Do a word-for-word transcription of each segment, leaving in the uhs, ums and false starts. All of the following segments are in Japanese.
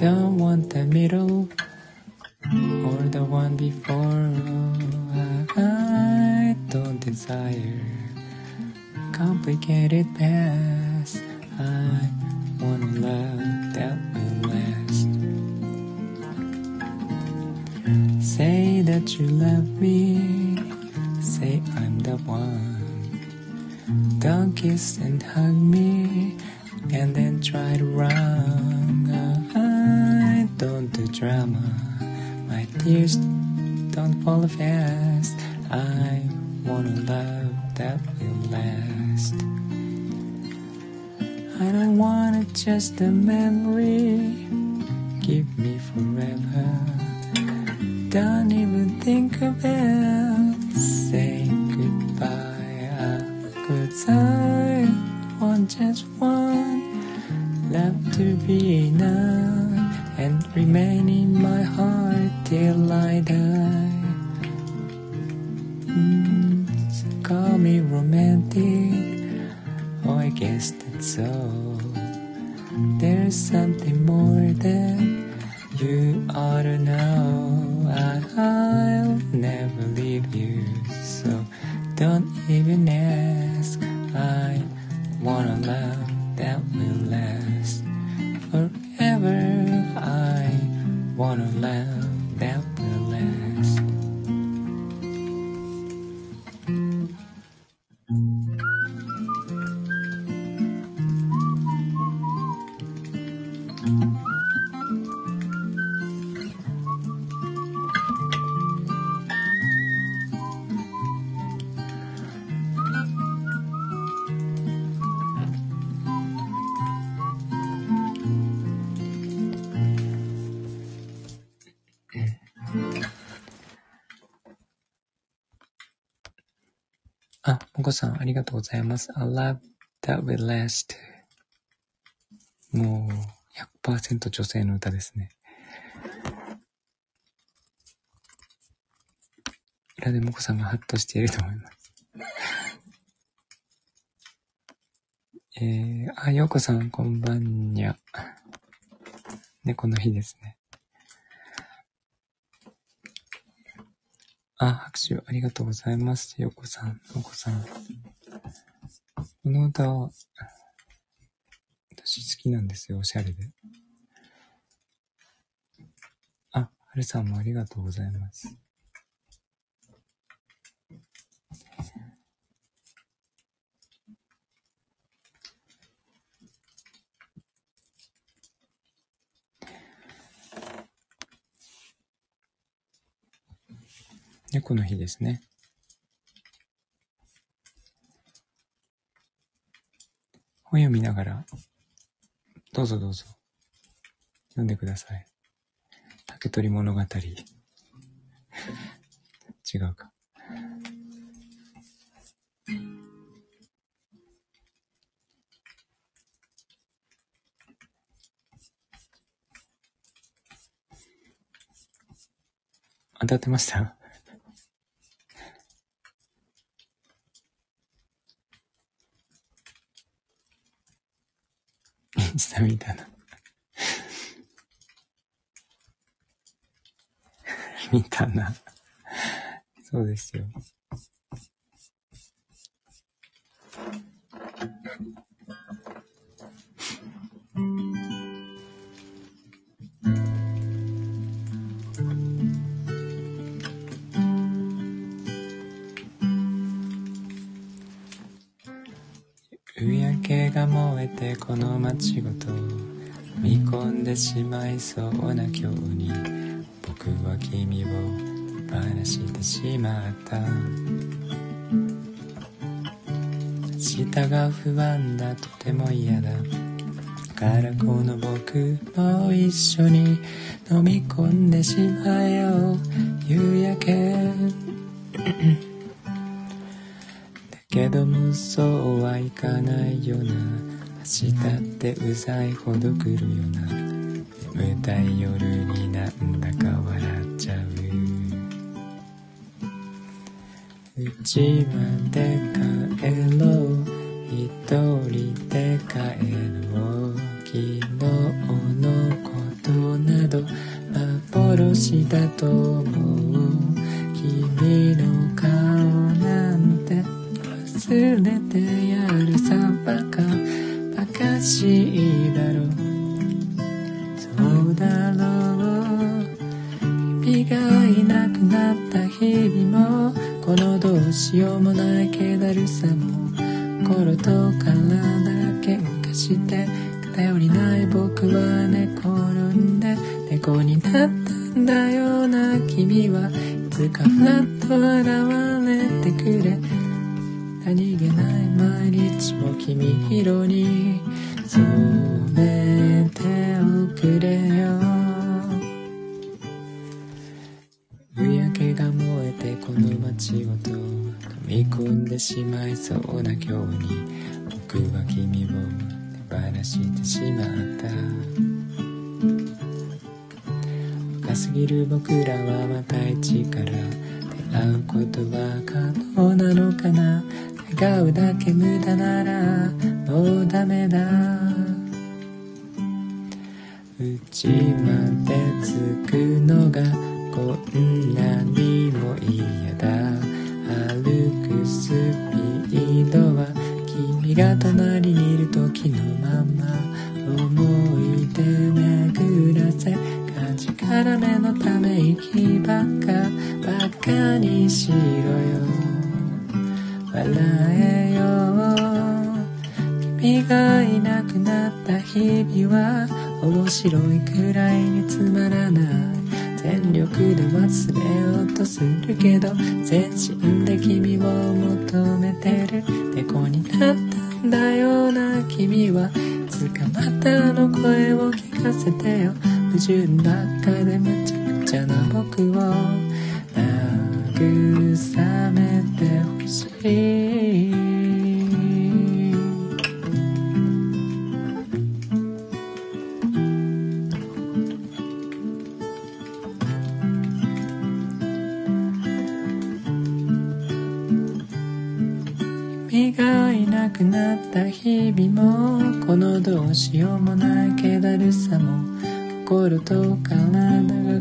don't want the middle or the one before. I don't desire complicated past. I want love that will last. Say that you love me. Say I'm the one. Don't kiss and hug me and then try to run. I don't do drama. My tears don't fall fast. I want a love that will last. I don't want it just a memory. Keep me forever. Don't even think of it. Say goodbye. I could I want just one. Love to be enough and remain in my heart till I die. Mm, so call me romantic, oh I guess that's all. There's something more than you ought to know. I'll never leave you, so don't even ask. I wanna love that will last forever. I want a love that will last. あ、もこさんありがとうございます。A love that will last。もう ひゃくパーセント 女性の歌ですね。裏でもこさんがハッとしていると思います。えー、あ、ようこさんこんばんにゃ。猫の日ですね。あ、拍手ありがとうございます。よこさん、もこさん。この歌は、私好きなんですよ、おしゃれで。あ、はるさんもありがとうございます。猫の日ですね。本読みながら、どうぞどうぞ、読んでください。竹取物語。違うか。当たってました?したみたいなみたいなそうですよ。この街ごと見込んでしまいそうな今日に僕は君を手放してしまった。明日が不安だとても嫌だからこの僕も一緒に飲み込んでしまえよ夕焼けだけどもそうはいかないよな明日ってうざいほど来るよな眠たい夜になんだか笑っちゃううちまで帰ろう一人で帰ろう昨日のことしだと思う君の顔なんて忘れてやるさバカバカしいだろうそうだろう君がいなくなった日々もこのどうしようもない気だるさも心と体喧嘩して頼りない僕は寝転んで猫になったんだよな君はいつかふらっと現れてくれ何気ない毎日を君色に染めておくれよ夕焼けが燃えてこの街をと飲み込んでしまいそうな今日に僕は君を手放してしまった若すぎる僕らはまた一から出会うことは可能なのかな願うだけ無駄ならもうダメだうちまで着くのがこんなにも嫌だ歩くスピードは君が隣にいる時のまま思い出巡らせ感じからめのため息ばっかばっかにしろよ笑えよ君がいなくなった日々は面白いくらいにつまらない全力で忘れようとするけど全身で君を求めてるてこになったんだよな君はいつかまたあの声を聞かせてよ矛盾ばっかでむちゃくちゃな僕を慰めてほしい君がいなくなった日々もこのどうしようもない気だるさも心と体が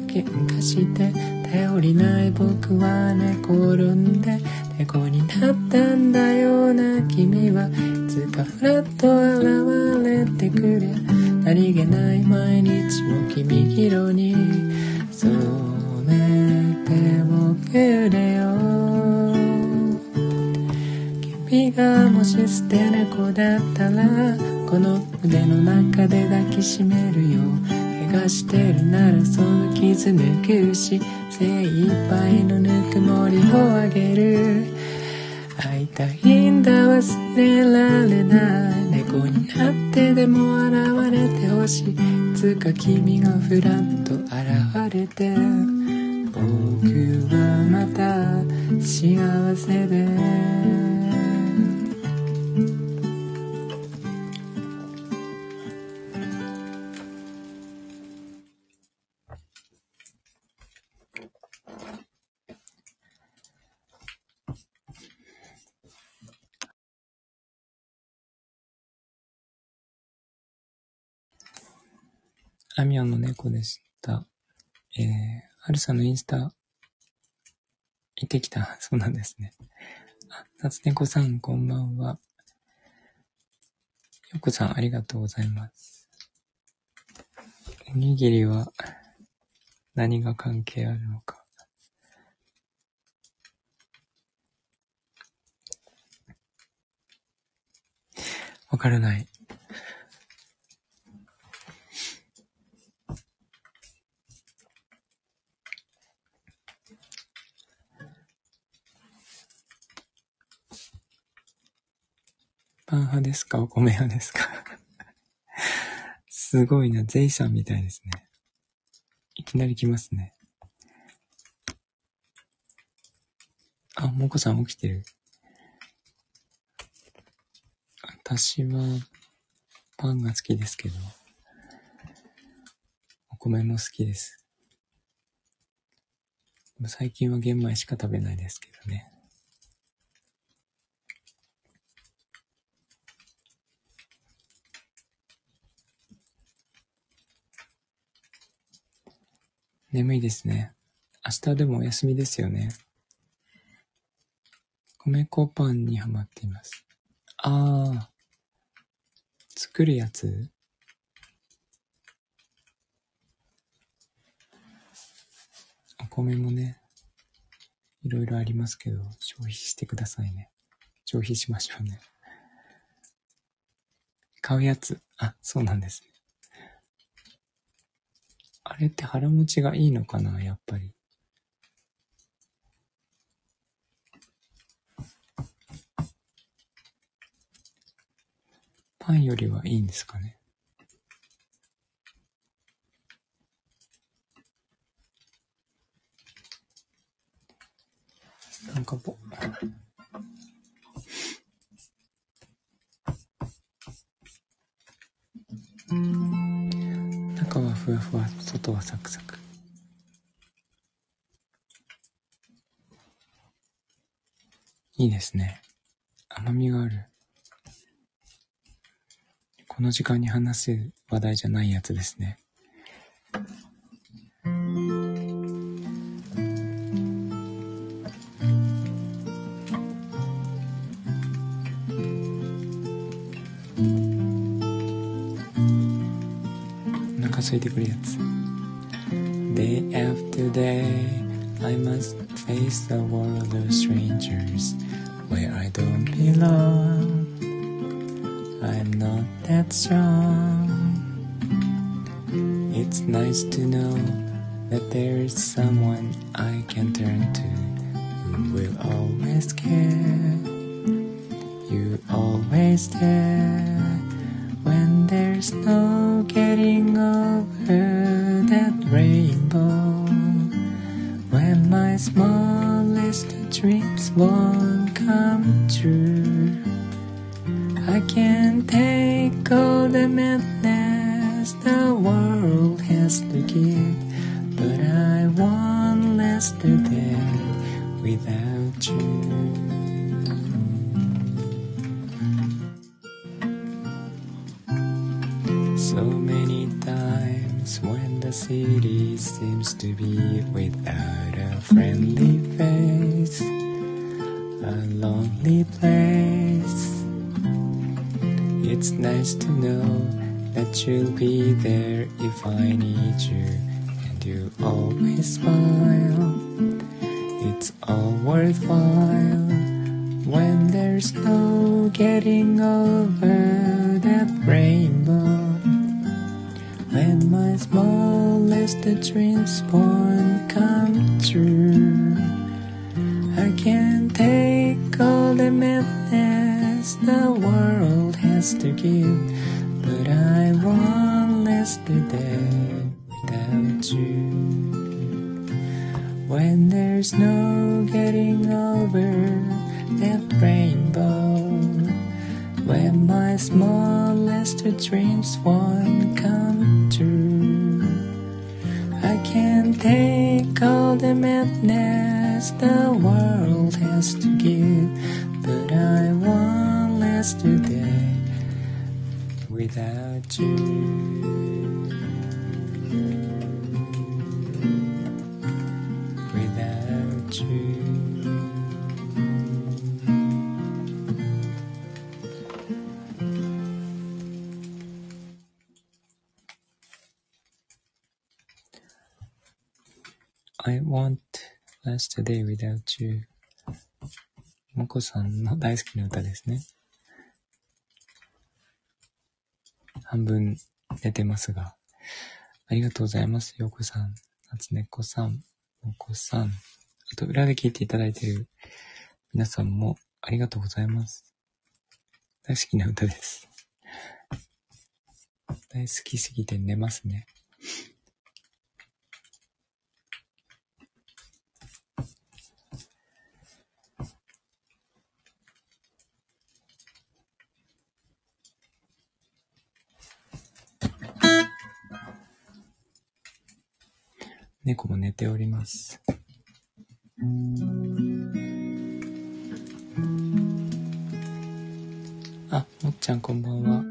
喧嘩して頼りない僕は寝転んで猫になったんだよな君はいつかふらっと現れてくれ何気ない毎日を君色に染めておくれよ君がもし捨て猫だったらこの腕の中で抱きしめるよ怪我してるならその傷拭くし精一杯のぬくもりをあげる会いたいんだ忘れられない猫になってでも現れてほしいいつか君がふらっと現れて僕はまた幸せでアミオンの猫でした。えー、ハルさんのインスタ、行ってきた。そうなんですね。あ、夏猫さん、こんばんは。よこさん、ありがとうございます。おにぎりは、何が関係あるのか。わからない。パン派ですかお米派ですかすごいな、ゼイさんみたいですね。いきなり来ますね。あ、モコさん起きてる。私はパンが好きですけど、お米も好きです。最近は玄米しか食べないですけどね。眠いですね。明日でもお休みですよね。米粉パンにハマっています。あー、作るやつ？お米もね、いろいろありますけど、消費してくださいね。消費しましょうね。買うやつ。あ、そうなんですね。あれって腹持ちがいいのかな、やっぱり。パンよりはいいんですかね。なんかぼ中はふわふわ、外はサクサク。いいですね。甘みがある。この時間に話す話題じゃないやつですね。Day after day, I must face the world of strangers where I don't belong. I'm not that strong. It's nice to know that there is someone I can turn to who will always care. You're always there when there's no getting over that rainbow. When my smallest dreams won't come true, I can't take all the madness the world has to give, but I won't last a day without you.So many times when the city seems to be without a friendly face, a lonely place, it's nice to know that you'll be there if I need you, and you always smile. It's all worthwhile when there's no getting over that rainbow.When my smallest dreams won't come true, I can't take all the madness the world has to give, but I won't last a day without you. When there's no getting over that rainbow.When my smallest dreams won't come true, I can't take all the madness the world has to give, but I won't last a day without you, without you.I won't last a day without you. もこさんの大好きな歌ですね。半分寝てますが、ありがとうございます。ようこさん、夏猫さん、もこさん、あと裏で聞いていただいている皆さんもありがとうございます。大好きな歌です。大好きすぎて寝ますね。猫も寝ております。あ、もっちゃんこんばんは。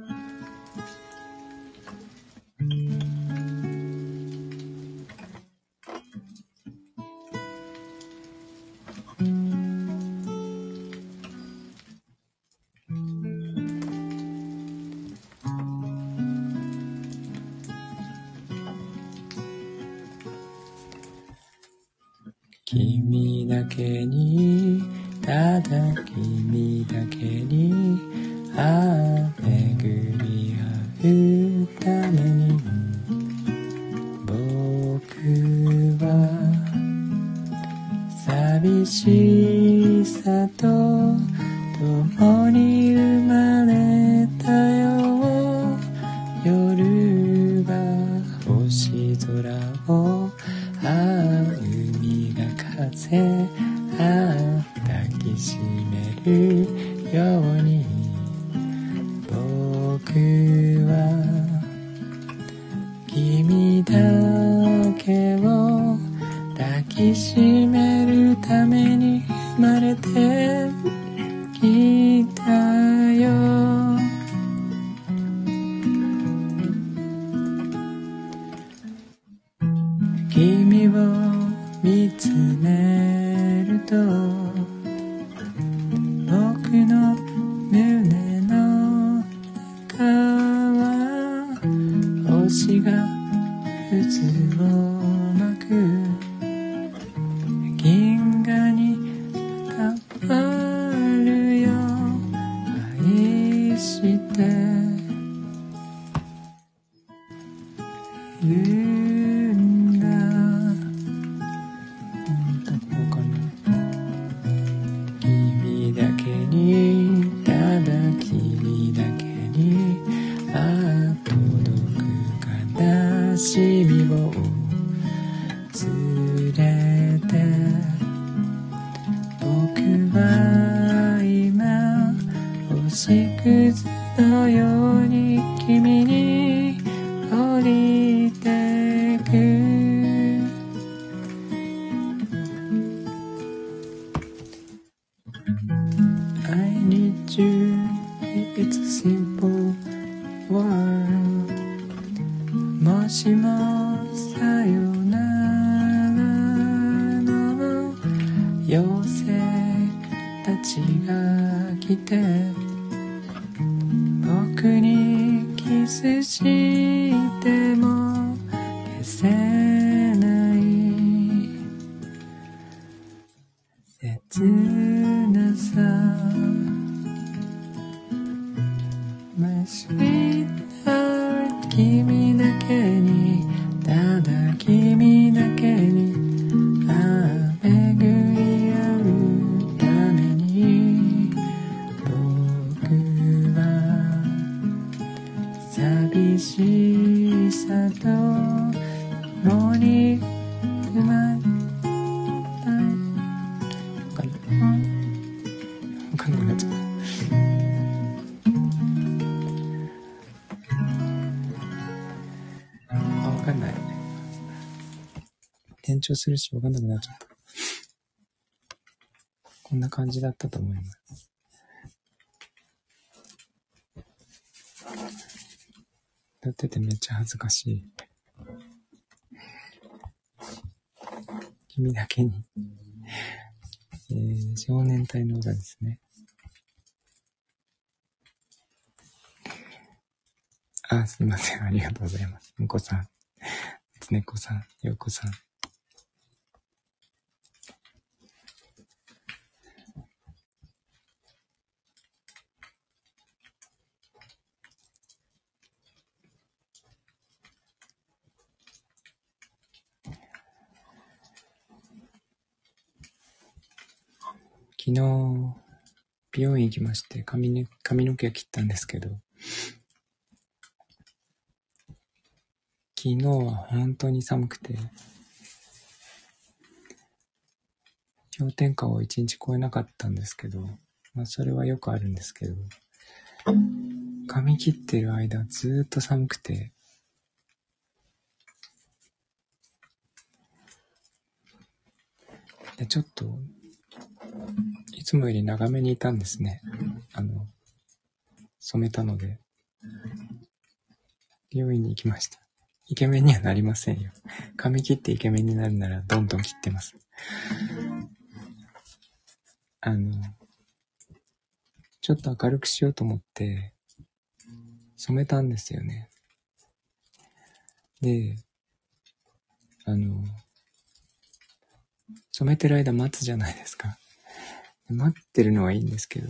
君だけに、ただ君だけに、ああ巡り合うために、僕は寂しさと共に生まれたよ。夜は星空を、ああ海が風、ああ抱きしめるように、僕は君だけを抱きしめるために生まれてきたよ。君を見つめると僕の胸の中は星が渦を巻く、銀河に変わるよ。愛してる悲しみを連れて、僕は今星屑のように君に降りてく。I need you, it's simple word。もしもさよならの妖精たちが来て、僕にキスしても消せない切なさ。My sweetheart、 君にただ君だけに、ああ巡り合うために、僕は寂しさと共に生まれた。分かんない分かんなくなっちゃったわかんない。転調するしわかんなくなっちゃった。こんな感じだったと思います。歌っててめっちゃ恥ずかしい。君だけに、えー、少年隊の歌ですね。あ、すいません。ありがとうございます。むこさん。つねこさん、ようこさん。昨日、美容院行きまして、髪ね、髪の毛切ったんですけど、昨日は本当に寒くて、氷点下を一日超えなかったんですけど、まあそれはよくあるんですけど、髪切ってる間ずっと寒くて、でちょっといつもより長めにいたんですね。あの染めたので病院に行きました。イケメンにはなりませんよ。髪切ってイケメンになるならどんどん切ってます。あの、ちょっと明るくしようと思って染めたんですよね。で、あの、染めてる間待つじゃないですか。待ってるのはいいんですけど、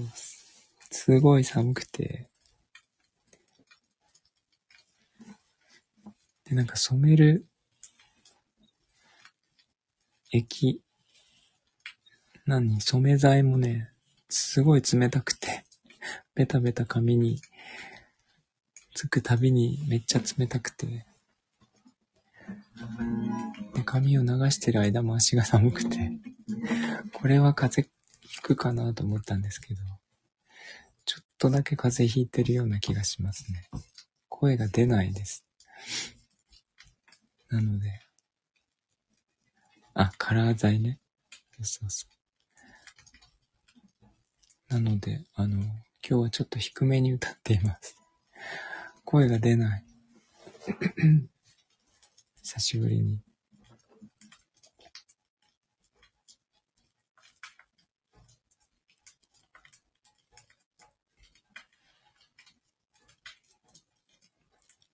すごい寒くて、でなんか染める液、何、染め剤もね、すごい冷たくて、ベタベタ髪につくたびにめっちゃ冷たくて、で髪を流してる間も足が寒くて、これは風邪ひくかなと思ったんですけど、ちょっとだけ風邪ひいてるような気がしますね。声が出ないです。なので、あ、カラー剤ね。そうそうそう。なので、あの、今日はちょっと低めに歌っています。声が出ない。久しぶりに。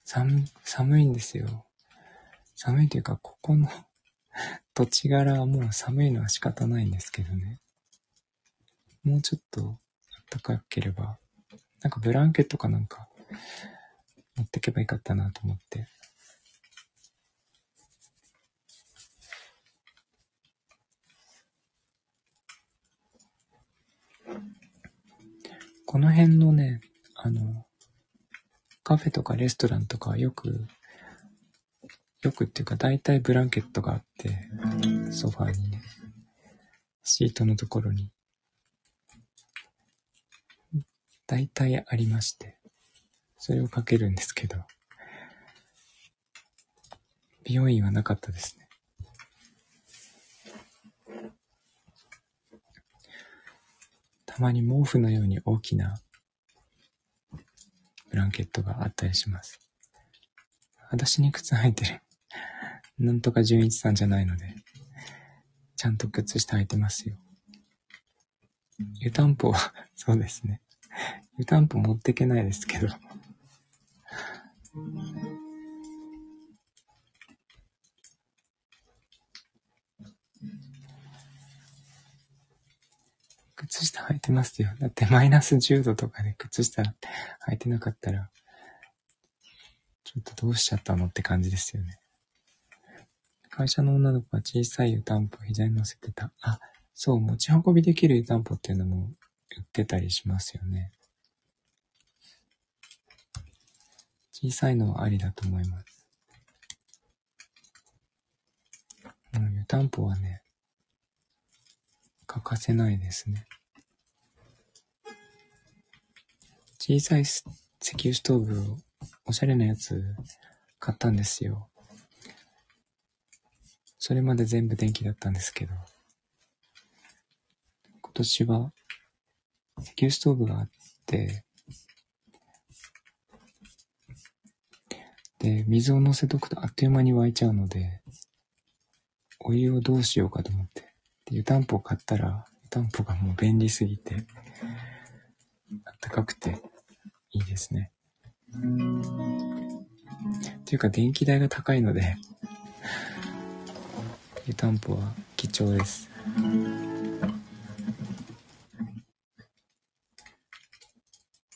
寒、寒いんですよ。寒いというか、ここの土地柄はもう寒いのは仕方ないんですけどね。もうちょっと暖かければ、なんかブランケットかなんか持ってけばよかったなと思って。この辺のね、あの、カフェとかレストランとかはよく、よくっていうか大体ブランケットがあって、ソファーにね、シートのところに、大体ありまして、それをかけるんですけど、美容院はなかったですね。たまに毛布のように大きな、ブランケットがあったりします。私に靴履いてる。なんとか純一さんじゃないので、ちゃんと靴下履いてますよ。湯たんぽは、そうですね。湯たんぽ持ってけないですけど。靴下履いてますよ。だってマイナスじゅうどとかで靴下履いてなかったら、ちょっとどうしちゃったのって感じですよね。会社の女の子は小さい湯たんぽを膝に乗せてた。あ、そう、持ち運びできる湯たんぽっていうのも売ってたりしますよね。小さいのはありだと思います。うん、湯たんぽはね、欠かせないですね。小さい石油ストーブを、おしゃれなやつ買ったんですよ。それまで全部電気だったんですけど、今年は石油ストーブがあって、で、水を乗せとくとあっという間に沸いちゃうので、お湯をどうしようかと思って、湯たんぽを買ったら、湯たんぽがもう便利すぎて、あったかくていいですね。というか電気代が高いので、湯たんぽは貴重です。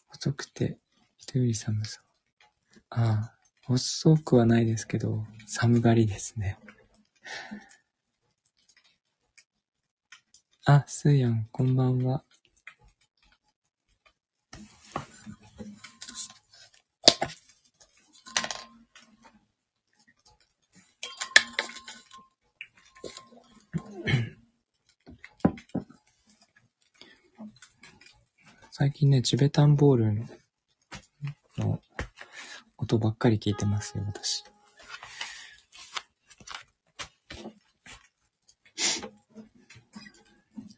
細くて人より寒そう。ああ、細くはないですけど、寒がりですね。あ、すーやん、こんばんは。最近ね、チベタンボールの音ばっかり聞いてますよ、私。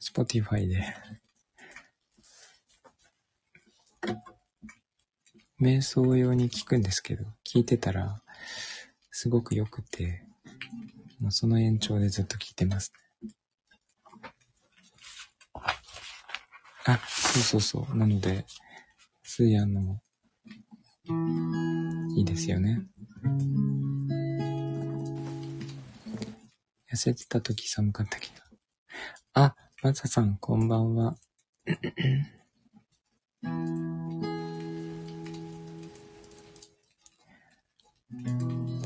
Spotify で瞑想用に聞くんですけど、聞いてたらすごく良くて、もうその延長でずっと聞いてますね。あ、そうそうそう。なので、スーヤンのいいですよね。痩せてた時寒かったけど、あ、マサさんこんばんは。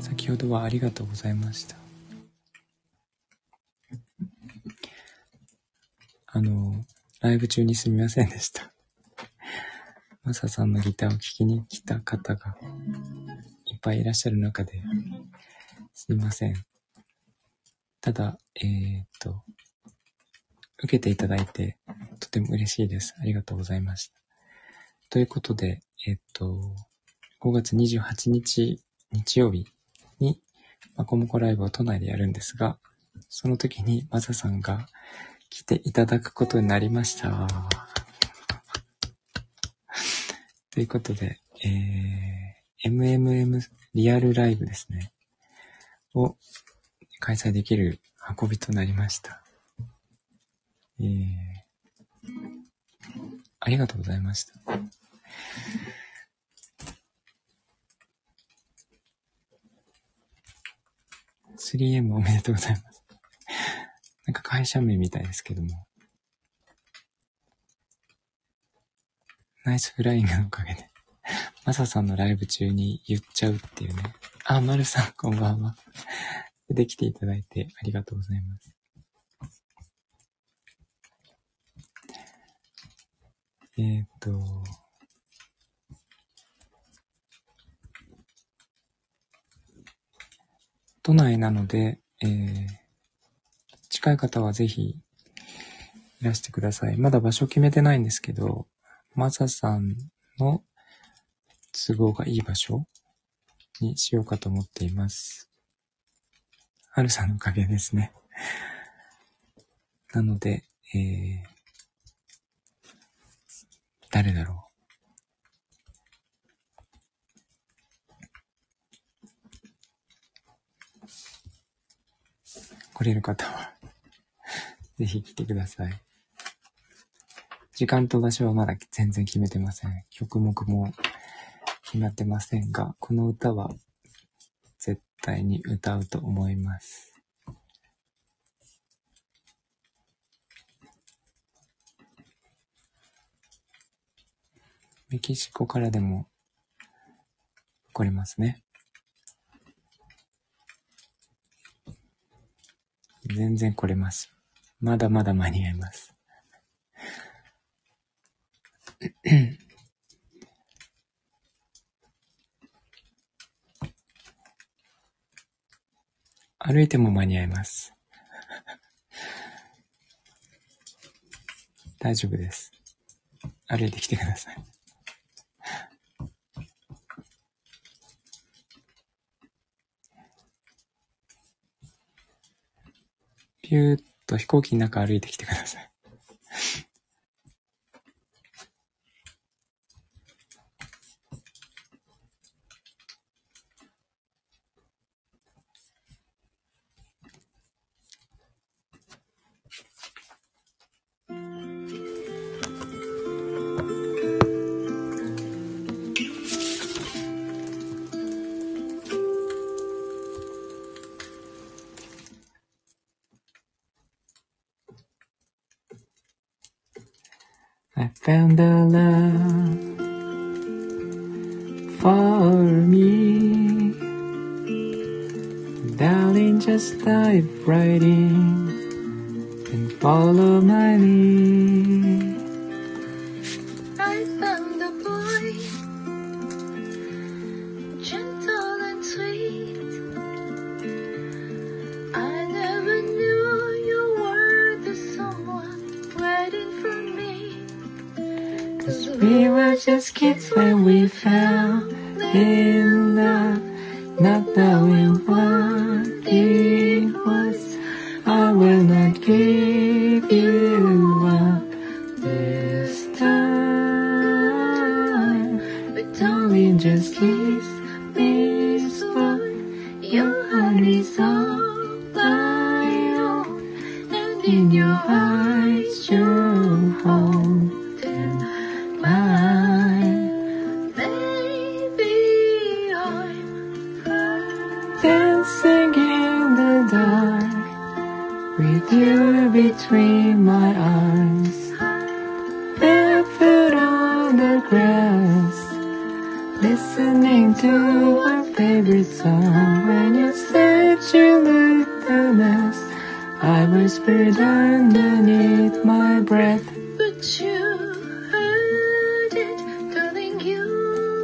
先ほどはありがとうございました。あの、ライブ中にすみませんでした。マサさんのギターを聴きに来た方がいっぱいいらっしゃる中で、すみません。ただ、えーっと、受けていただいてとても嬉しいです。ありがとうございました。ということで、えーっと、ごがつにじゅうはちにち日曜日にマコモコライブを都内でやるんですが、その時にマサさんが来ていただくことになりました。ということで、えー、エムエムエム リアルライブですね。を開催できる運びとなりました。えー、ありがとうございました。スリーエム おめでとうございます。なんか会社名みたいですけども。ナイスフライングのおかげで。マサさんのライブ中に言っちゃうっていうね。あ、マルさんこんばんは。できていただいてありがとうございます。えっと、都内なので、えー、近い方はぜひいらしてください。まだ場所決めてないんですけど、マサさんの都合がいい場所にしようかと思っています。ハルさんのおかげですね。なので、えー、誰だろう。来れる方は、ぜひ来てください。時間と場所はまだ全然決めてません。曲目も決まってませんが、この歌は、絶対に歌うと思います。メキシコからでも来れますね。全然来れます。まだまだ間に合います。歩いても間に合います。大丈夫です。歩いてきてください。ピューッと飛行機の中歩いてきてください。I found a love for me, darling. Just dive right in and follow my lead. I found a boy, gentle and sweet. I never knew you were the someone waiting for me.Cause we were just kids when we fell in love, not knowing what it was. I will not give you up this time. But darling, just kiss me for your heart is all my own, and in your eyes you'll hold.Baby, I'm dancing in the dark, with you between my arms, barefoot on the grass, listening to my favorite song. When you said you looked a mess, I whispered underneath my breath, but you heard it, darling, you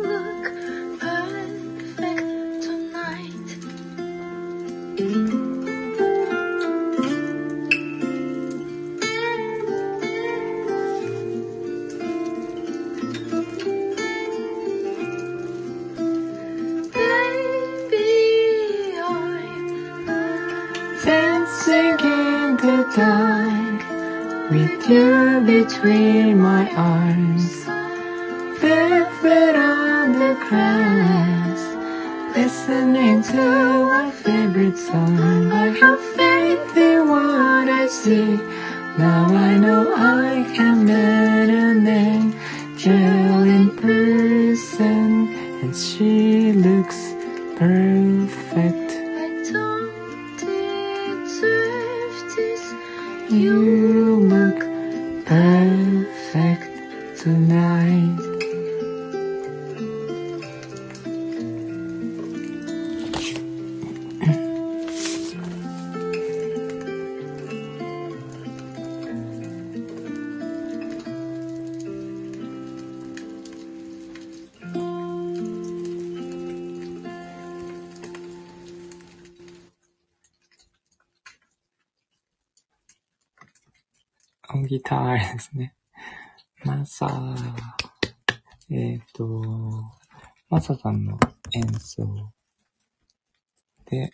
look perfect tonight. Baby, I'm dancing in the dark with you between my arms, barefoot on the grass, listening to my favorite song. I have faith in what I see. Now I know I can better than Jill in person, and she looks perfect. I don't deserve this. You look perfect tonight. ギターあれですね。マサ、えっと、マサさんの演奏で、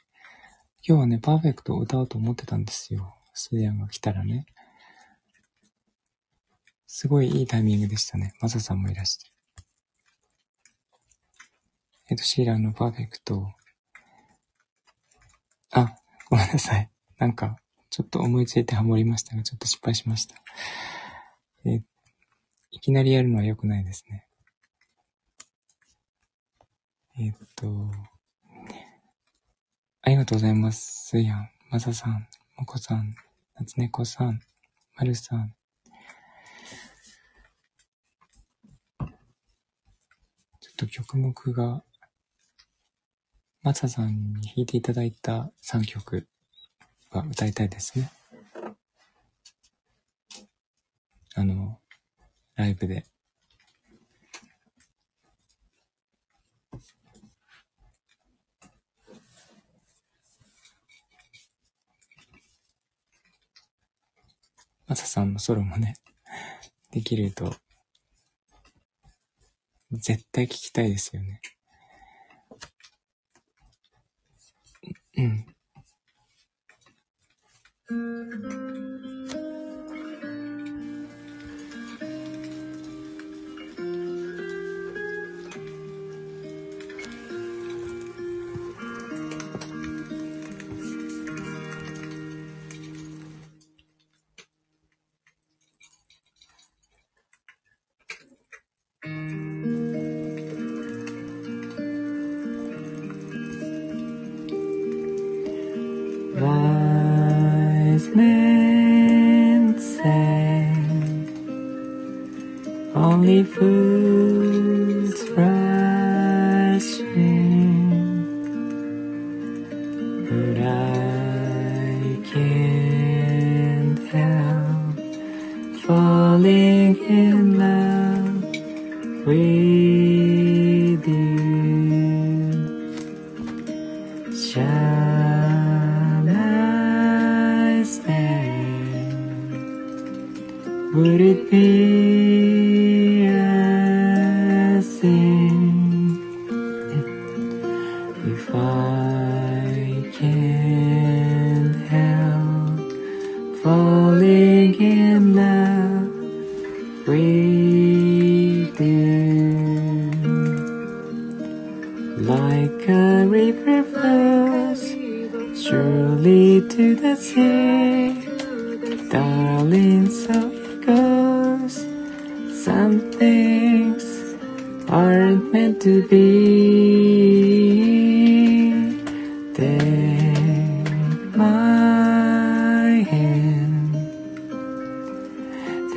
今日はね、パーフェクトを歌おうと思ってたんですよ。スーヤンが来たらね。すごいいいタイミングでしたね。マサさんもいらして。えっと、シーラのパーフェクト。あ、ごめんなさい。なんか、ちょっと思いついてハモりましたが、ちょっと失敗しました。え、いきなりやるのは良くないですね。えっと、ありがとうございます。すいやん、まささん、もこさん、なつねこさん、まるさん。ちょっと曲目が、まささんに弾いていただいたさんきょく。歌いたいですね。あのライブでマサさんのソロもねできると絶対聞きたいですよね。うん、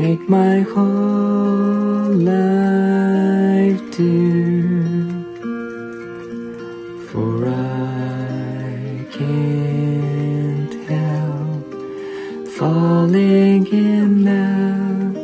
Take my whole life, dear, for I can't help falling in love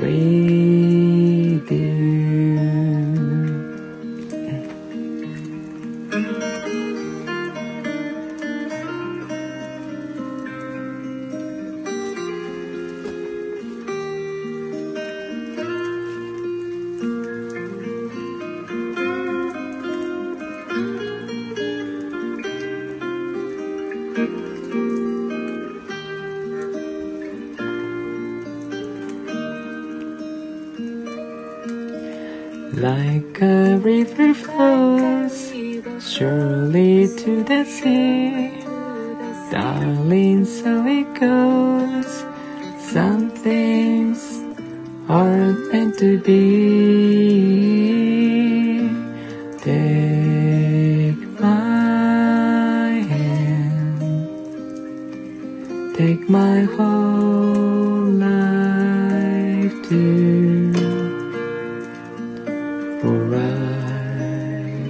with you.Like a river flows surely to the sea, darling, so it goes. Some things aren't meant to be. Take my hand, take my whole life too.For I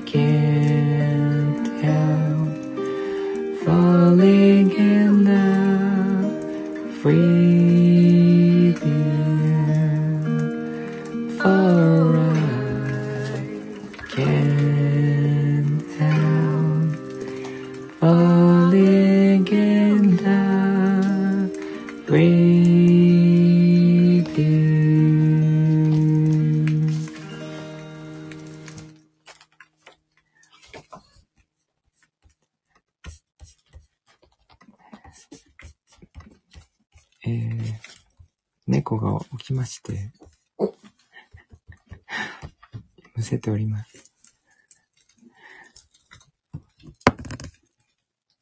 can't help falling in love with you. For I can't help falling in love with you.えー、猫が起きましてむせております。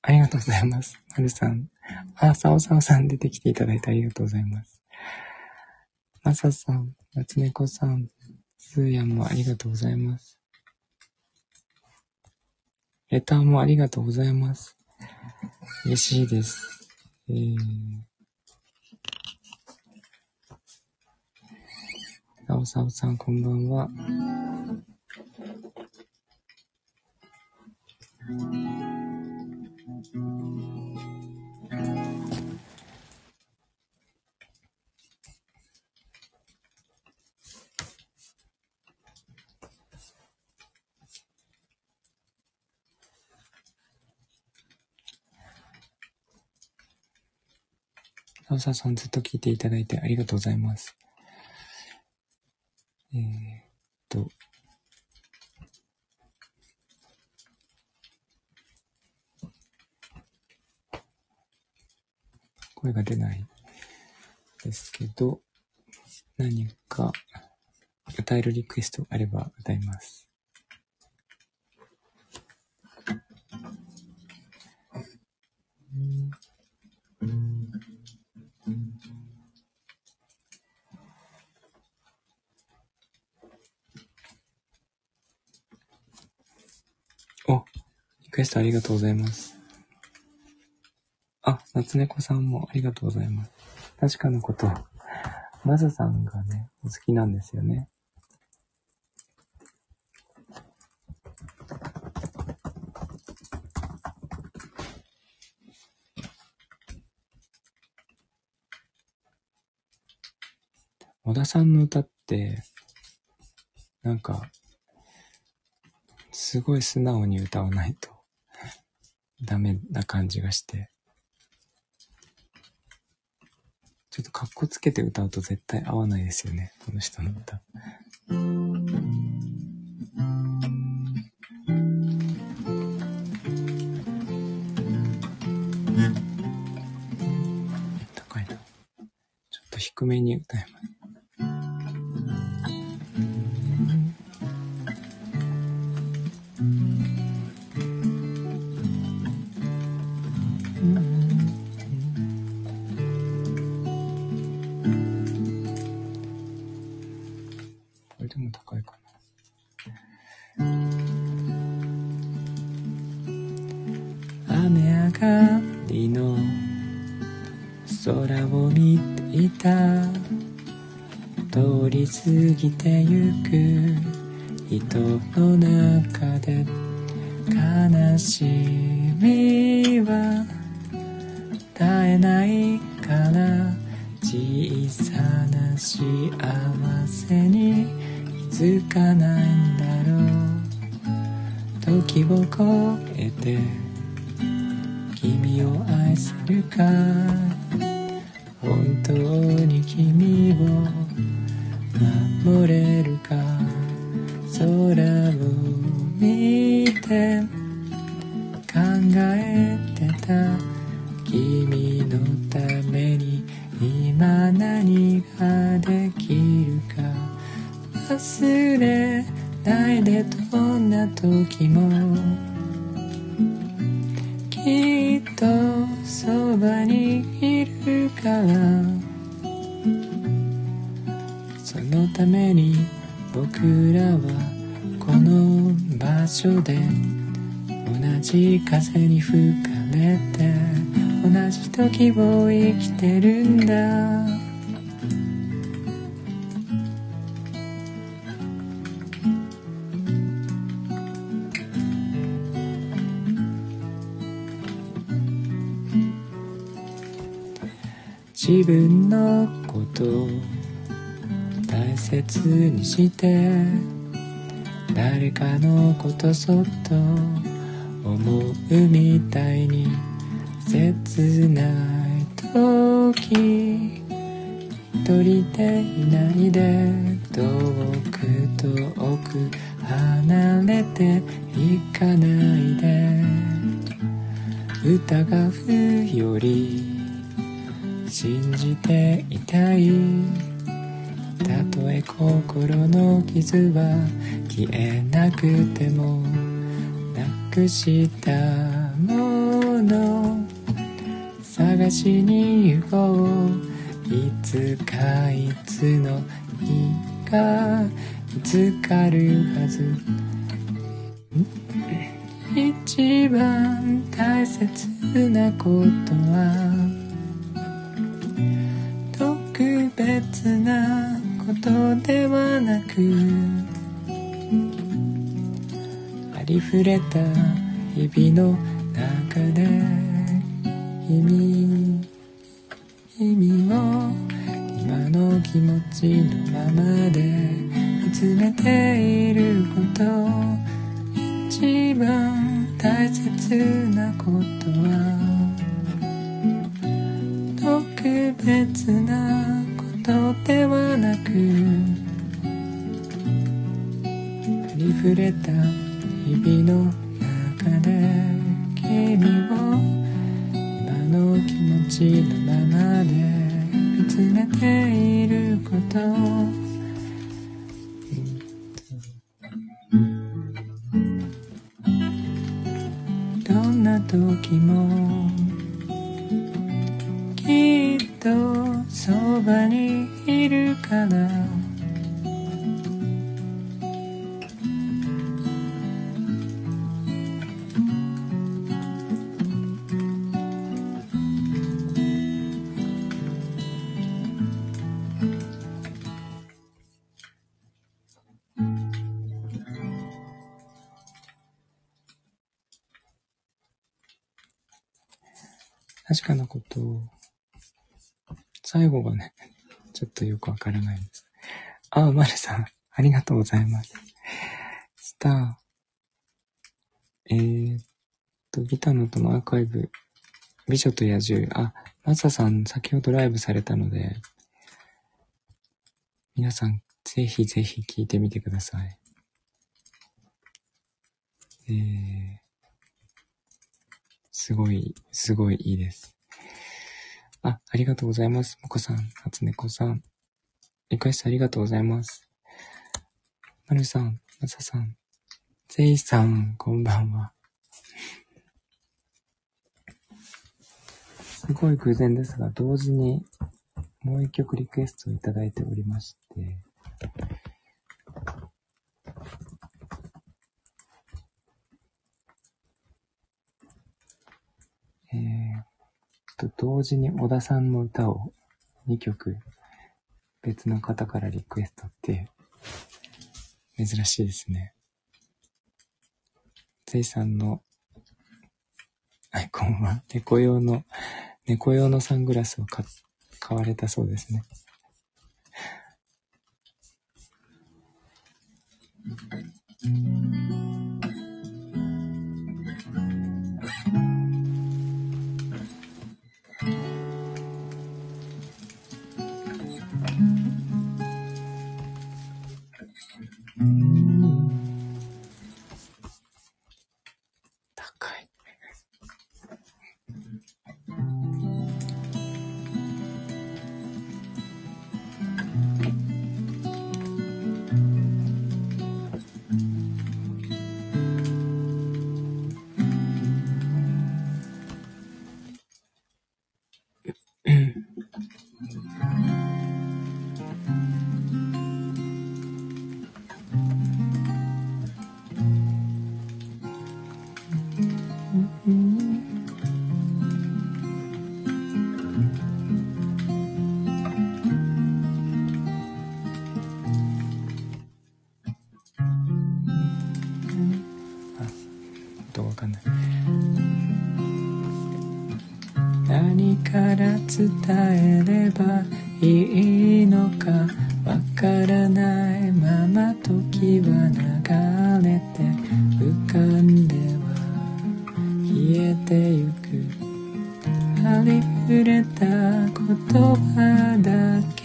ありがとうございます。まるさん、あ、さおさおさん出てきていただいてありがとうございます。まささん、なつねこさん、すーやもありがとうございます。レターもありがとうございます。嬉しいです。えーさおさおさん、こんばんは。さおさおさん、ずっと聞いていただいてありがとうございます。えー、っと声が出ないですけど、何か歌えるリクエストがあれば歌います。リクエストありがとうございます。あ、夏猫さんもありがとうございます。確かなこと、マサさんがね、お好きなんですよね。小田さんの歌って、なんか、すごい素直に歌わないと。ダメな感じがして。ちょっとカッコつけて歌うと絶対合わないですよね、この人の歌。高いな。ちょっと低めに歌います。雨上がりの空を見ていた通り過ぎてゆく糸の中で悲しみは絶えないから小さな幸せに気づかないんだろう時を超えて君を愛せるか本当に君を守れるか空を見て考えてた君のために今何ができるか忘れないでどんな時もきっとそばにいるからそのために僕らはこの場所で同じ風に吹かれて同じ時を生きてるんだ自分のこと大切にして誰かのことそっと思うみたいに切ない時一人でいないで遠く遠く離れていかないで疑うより信じていたいたとえ心の傷は消えなくてもなくしたもの探しに行こういつかいつの日が見つかるはず一番大切なことは特別なことではなくありふれた日々の中で君君を今の気持ちのままで見つめていること一番大切なことは特別なことではなくありふれた日々の中で君を今の気持ちのままで見つめていることどんな時もきっとそばにいるから確かなことを最後がね、ちょっとよくわからないです。あ、まるさん、ありがとうございます。スター、えーっと、ギターのとのアーカイブ、美女と野獣、あ、マサさん、先ほどライブされたので、皆さん、ぜひぜひ聴いてみてください。えー、すごい、すごいいいです。あ、ありがとうございます。もこさん、はつねこさん。リクエストありがとうございます。まるさん、まささん、ぜいさん、こんばんは。すごい偶然ですが、同時にもう一曲リクエストをいただいておりまして、えーと同時に小田さんの歌をにきょく別の方からリクエストって珍しいですね。ついさんのアイコンは猫用の猫用のサングラスを買われたそうですね。伝えればいいのかわからないまま時は流れて浮かんでは消えてゆくありふれた言葉だけ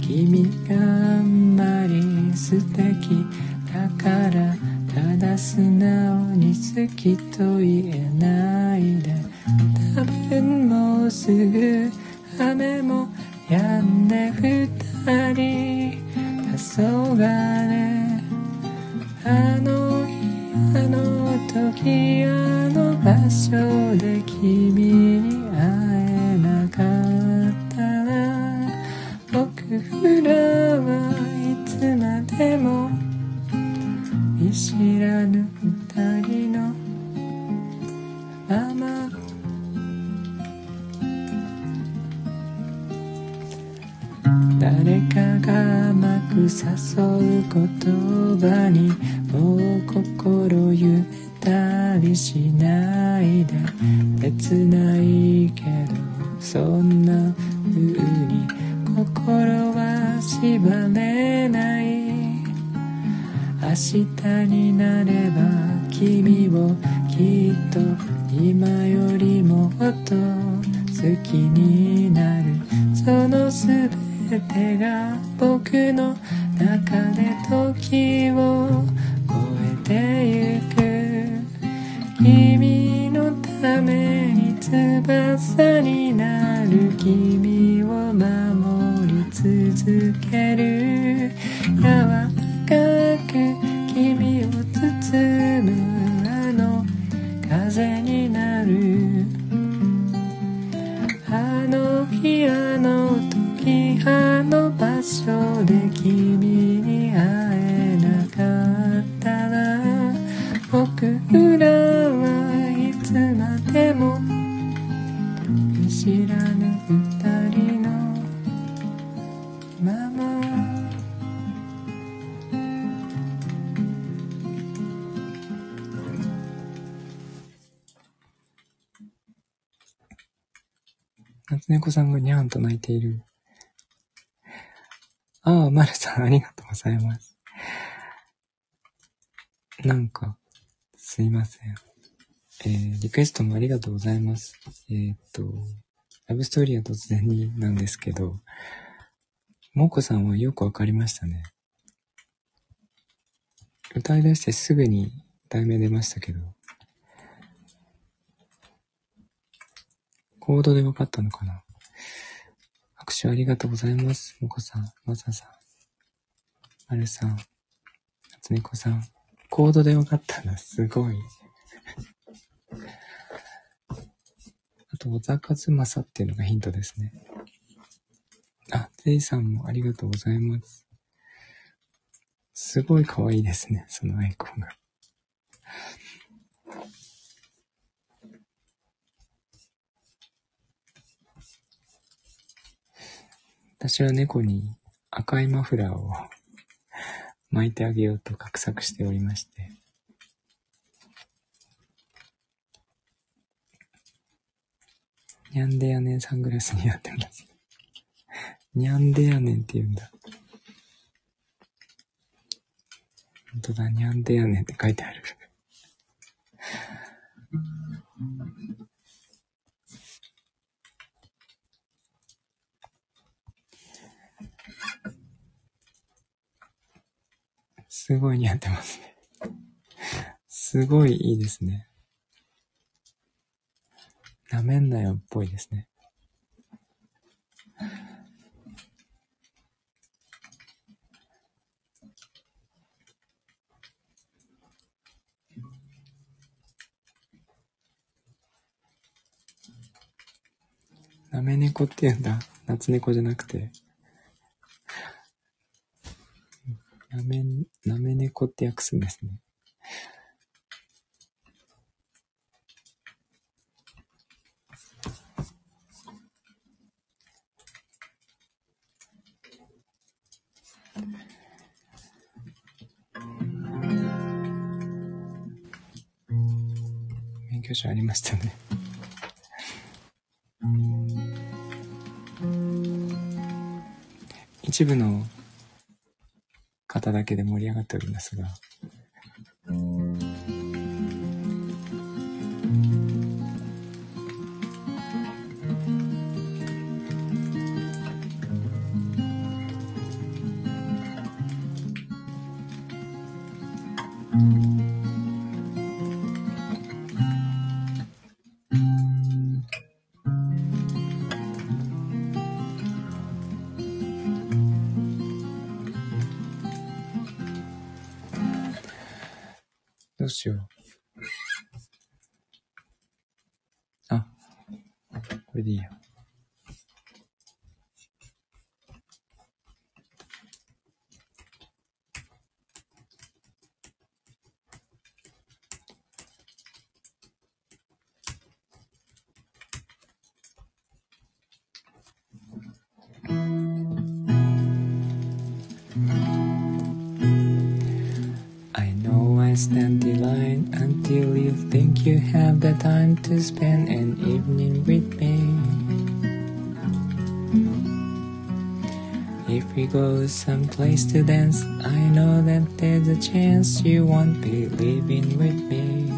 君があんまり素敵だからただ素直に好きと言えないで多分もうすぐ雨も止んで二人黄昏あの日あの時あの場所で君に会えなかったら僕らはいつまでも見知らぬ二人のまま誰かが甘く誘う言葉にもう心揺れたりしないで切ないけどそんな風に心は縛れない明日になれば君をきっと今よりもっと好きになるそのすべて手が僕の中で時を越えてゆく君のために翼になる君を守り続ける柔らかく君を包むあの風になるあの日あの時あの場所で君に会えなかったら僕らはいつまでも見知らぬ二人のまま夏猫さんがニャンと泣いている。ああ、まるさん、ありがとうございます。なんか、すいません。えー、リクエストもありがとうございます。えーっと、ラブストーリーは突然になんですけど、もこさんはよくわかりましたね。歌い出してすぐに題名出ましたけど、コードでわかったのかな。拍手ありがとうございます。もこさん、まささん、まるさん、夏猫さん。コードで分かったな、すごい。あと、小田和正っていうのがヒントですね。あ、ていさんもありがとうございます。すごい可愛いですね、そのアイコンが。私は猫に赤いマフラーを巻いてあげようと画策しておりまして。にゃんでやねんサングラスになってます。にゃんでやねんって言うんだ。本当だ、にゃんでやねんって書いてある。すごい似合ってますね。すごいいいですね。なめんなよっぽいですね。なめ猫って言うんだ。夏猫じゃなくて。なめ、なめ猫って訳すんですね。免許証ありましたね。一部の方だけで盛り上がっておりますが、どうしよう。あ、これでいいや。You have the time to spend an evening with me. If we go someplace to dance, I know that there's a chance you won't be leaving with me.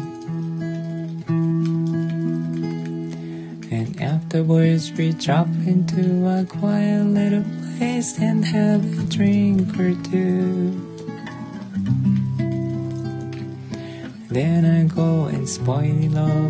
And afterwards we drop into a quiet little place and have a drink or two.Then I go and spoil it all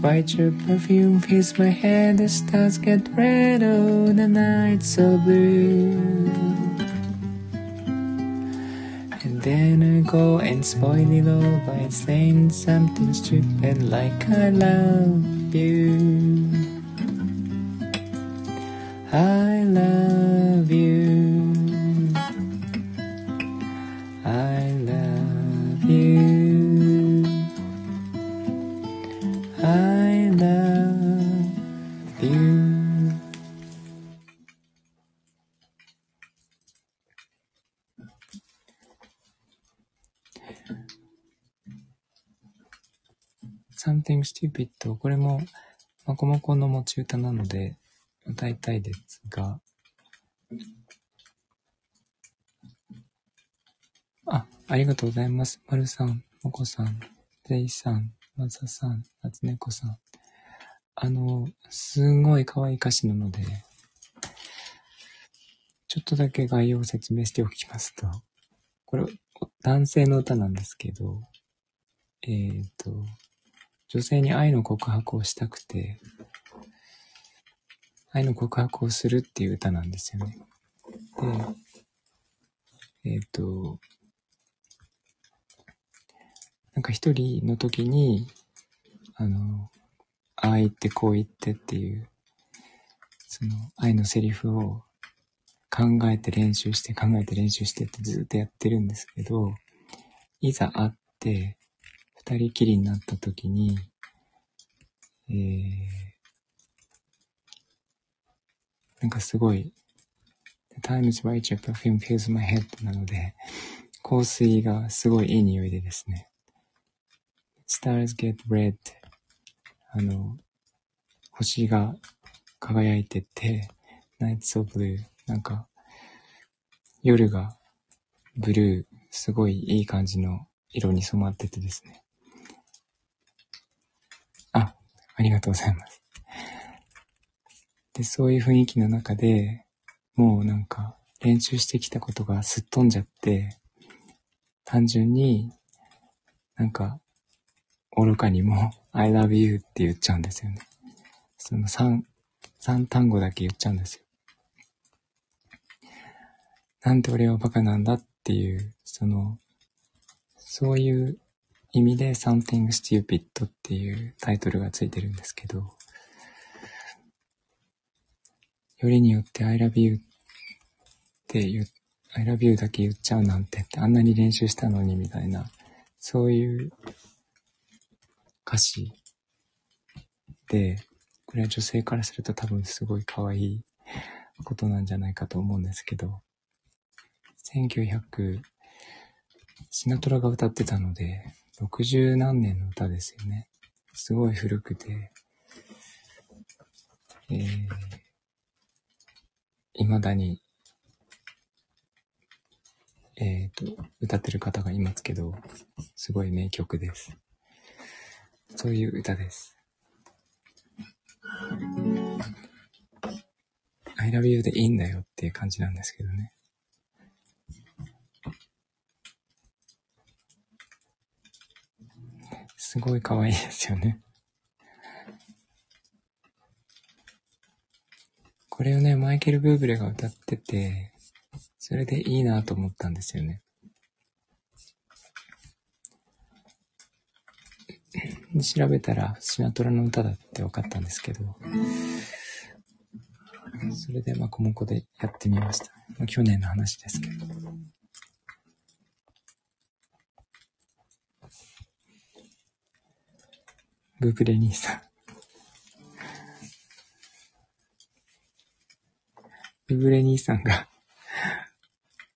Bite your perfume, fills my head, the stars get red, oh the night's so blue. And then I go and spoil it all by saying something stupid like I love you. I love you. ピン。Something Stupid、 これもマコモコの持ち歌なので歌いたいですが、あ、ありがとうございます。まるさん、もこさん、ていさん、まささん、なつねこさん。あの、すごい可愛い歌詞なので、ちょっとだけ概要を説明しておきますと、これ、男性の歌なんですけど、えーと、女性に愛の告白をしたくて、愛の告白をするっていう歌なんですよね。で、えーと、なんか一人の時に、あの、ああ言ってこう言ってっていう、その愛のセリフを考えて練習して考えて練習してってずっとやってるんですけど、いざ会って二人きりになった時に、えー、なんかすごい、The time is right, your perfume fills my head なので、香水がすごいいい匂いでですね、Stars get red、 あの星が輝いてて Night so blue、 なんか夜がブルー、すごいいい感じの色に染まっててですね、あ、ありがとうございます。で、そういう雰囲気の中でもうなんか練習してきたことがすっ飛んじゃって、単純になんか愚かにも I love you って言っちゃうんですよね。その3、3単語だけ言っちゃうんですよ。なんて俺はバカなんだっていう、その、そういう意味で Something Stupid っていうタイトルがついてるんですけど、よりによって I love you って言う、I love you だけ言っちゃうなんてって、あんなに練習したのにみたいな、そういう歌詞で、これは女性からすると多分すごい可愛いことなんじゃないかと思うんですけど、せんきゅうひゃく、シナトラが歌ってたので、ろくじゅうなんねんの歌ですよね。すごい古くて、えー、未だに、えーと、歌ってる方がいますけど、すごい名曲です。そういう歌です。I love you でいいんだよっていう感じなんですけどね。すごい可愛いですよね。これをね、マイケル・ブーブレが歌ってて、それでいいなと思ったんですよね。調べたらシナトラの歌だって分かったんですけど、それでまこもこでやってみました。去年の話ですけど、ブーブレ兄さん、ブーブレ兄さんが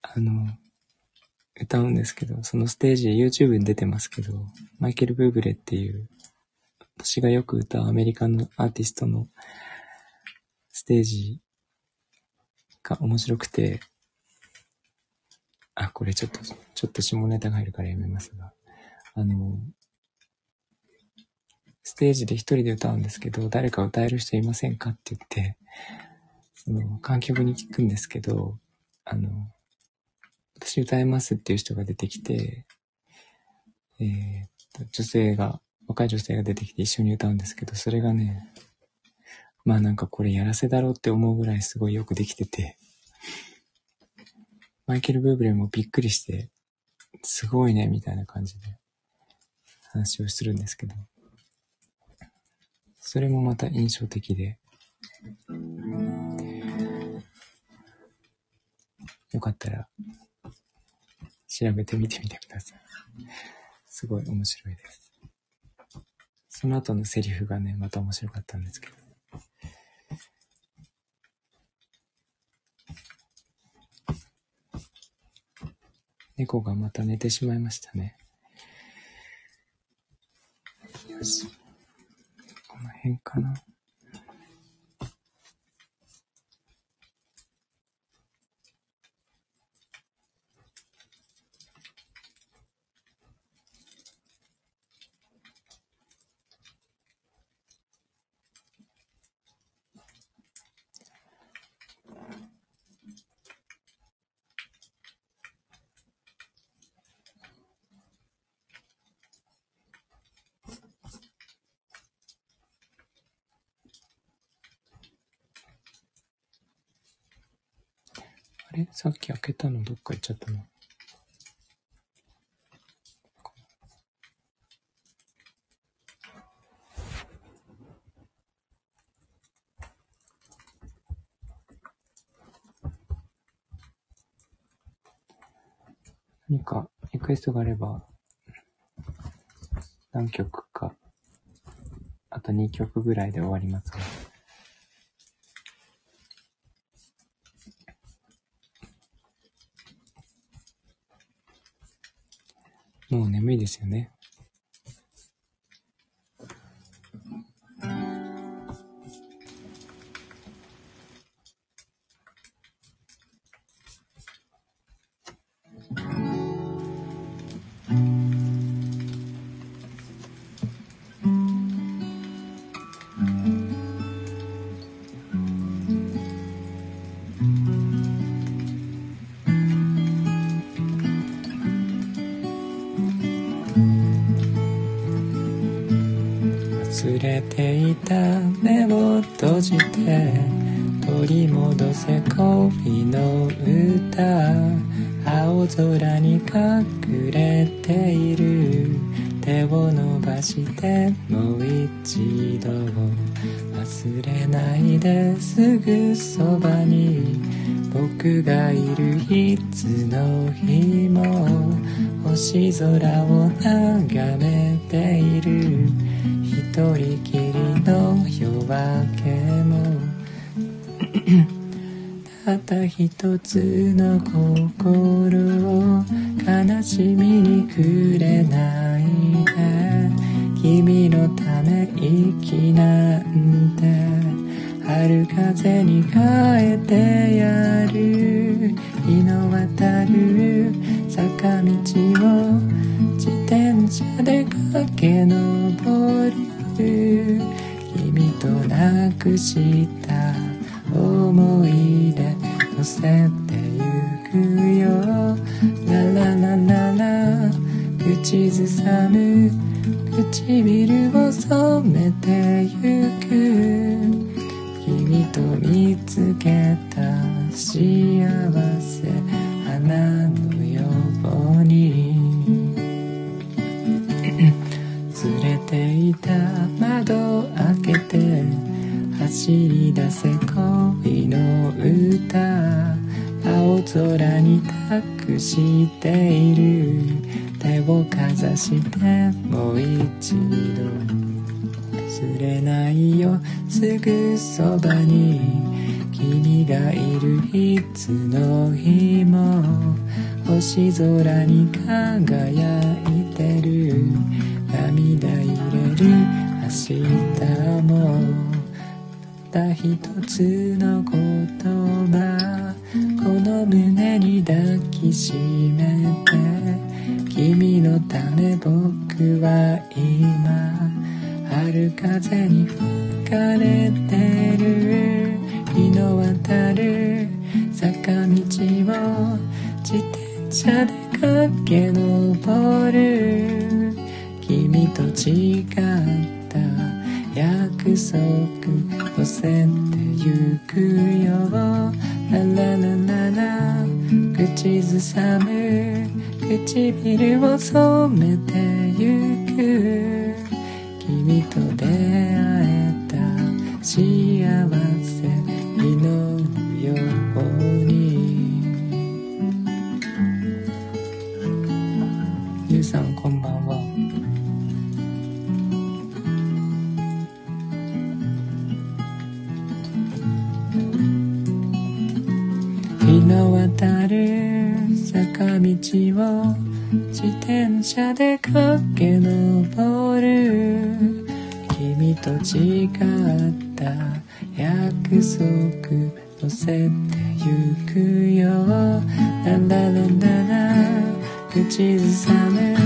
あの歌うんですけど、そのステージで YouTube に出てますけど、マイケル・ブーブレっていう、私がよく歌うアメリカのアーティストのステージが面白くて、あ、これちょっと、ちょっと下ネタが入るからやめますが、あの、ステージで一人で歌うんですけど、誰か歌える人いませんかって言って、その、観客に聞くんですけど、あの、私歌えますっていう人が出てきて、えー、っと、女性が、若い女性が出てきて一緒に歌うんですけど、それがね、まあなんかこれやらせだろうって思うぐらいすごいよくできてて、マイケル・ブーブレもびっくりして、すごいね、みたいな感じで話をするんですけど、それもまた印象的で、よかったら、調べてみてみてください。すごい面白いです。その後のセリフがね、また面白かったんですけど。猫がまた寝てしまいましたね。よし、この辺かな。さっき開けたのどっか行っちゃったの。何かリクエストがあれば何曲かあとにきょくぐらいで終わりますから。もう眠いですよね。忘れていた目を閉じて取り戻せ恋の歌、青空に隠れている手を伸ばしてもう一度忘れないですぐそばに僕がいるいつの日も星空を眺めている一人きりの夜明けもただ一つの心を悲しみにくれないで、君のため息なんて春風に変えてやる、日の渡る坂道を自転車で駆け上る、君となくした思い出乗せてゆくよ、ラララララ、口ずさむ唇を染めてゆく、君と見つけた幸せ花のように連れていた窓を開けて走り出せ恋の歌、青空に託している手をかざしてもう一度忘れないよすぐそばに君がいるいつの日も星空に輝いてる、涙揺れる明日もただ一つの言葉、この胸に抱きしめて、君のため僕は今春風に吹かれてる、日の渡る坂道を自転車で駆け上る、君と誓った約束乗せてゆくよ、ラララララ、口ずさむ唇を染めてゆく、君と出会えた幸せ祈るように。ゆうさんこんばんは。日の渡る坂坂道を自転車で駆け上る。君と違った約束乗せてゆくよ。なんだなんだな口ずさめ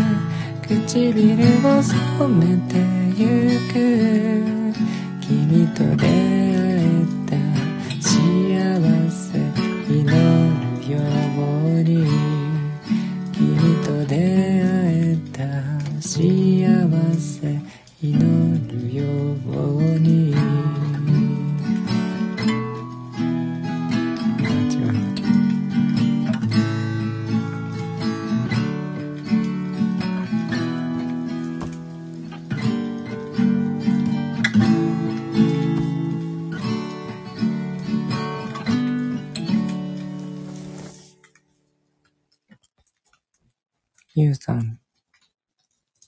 唇を染めてゆく。君と出会えた幸せ祈るように。君と出会えた幸せ祈るように。ゆうさん、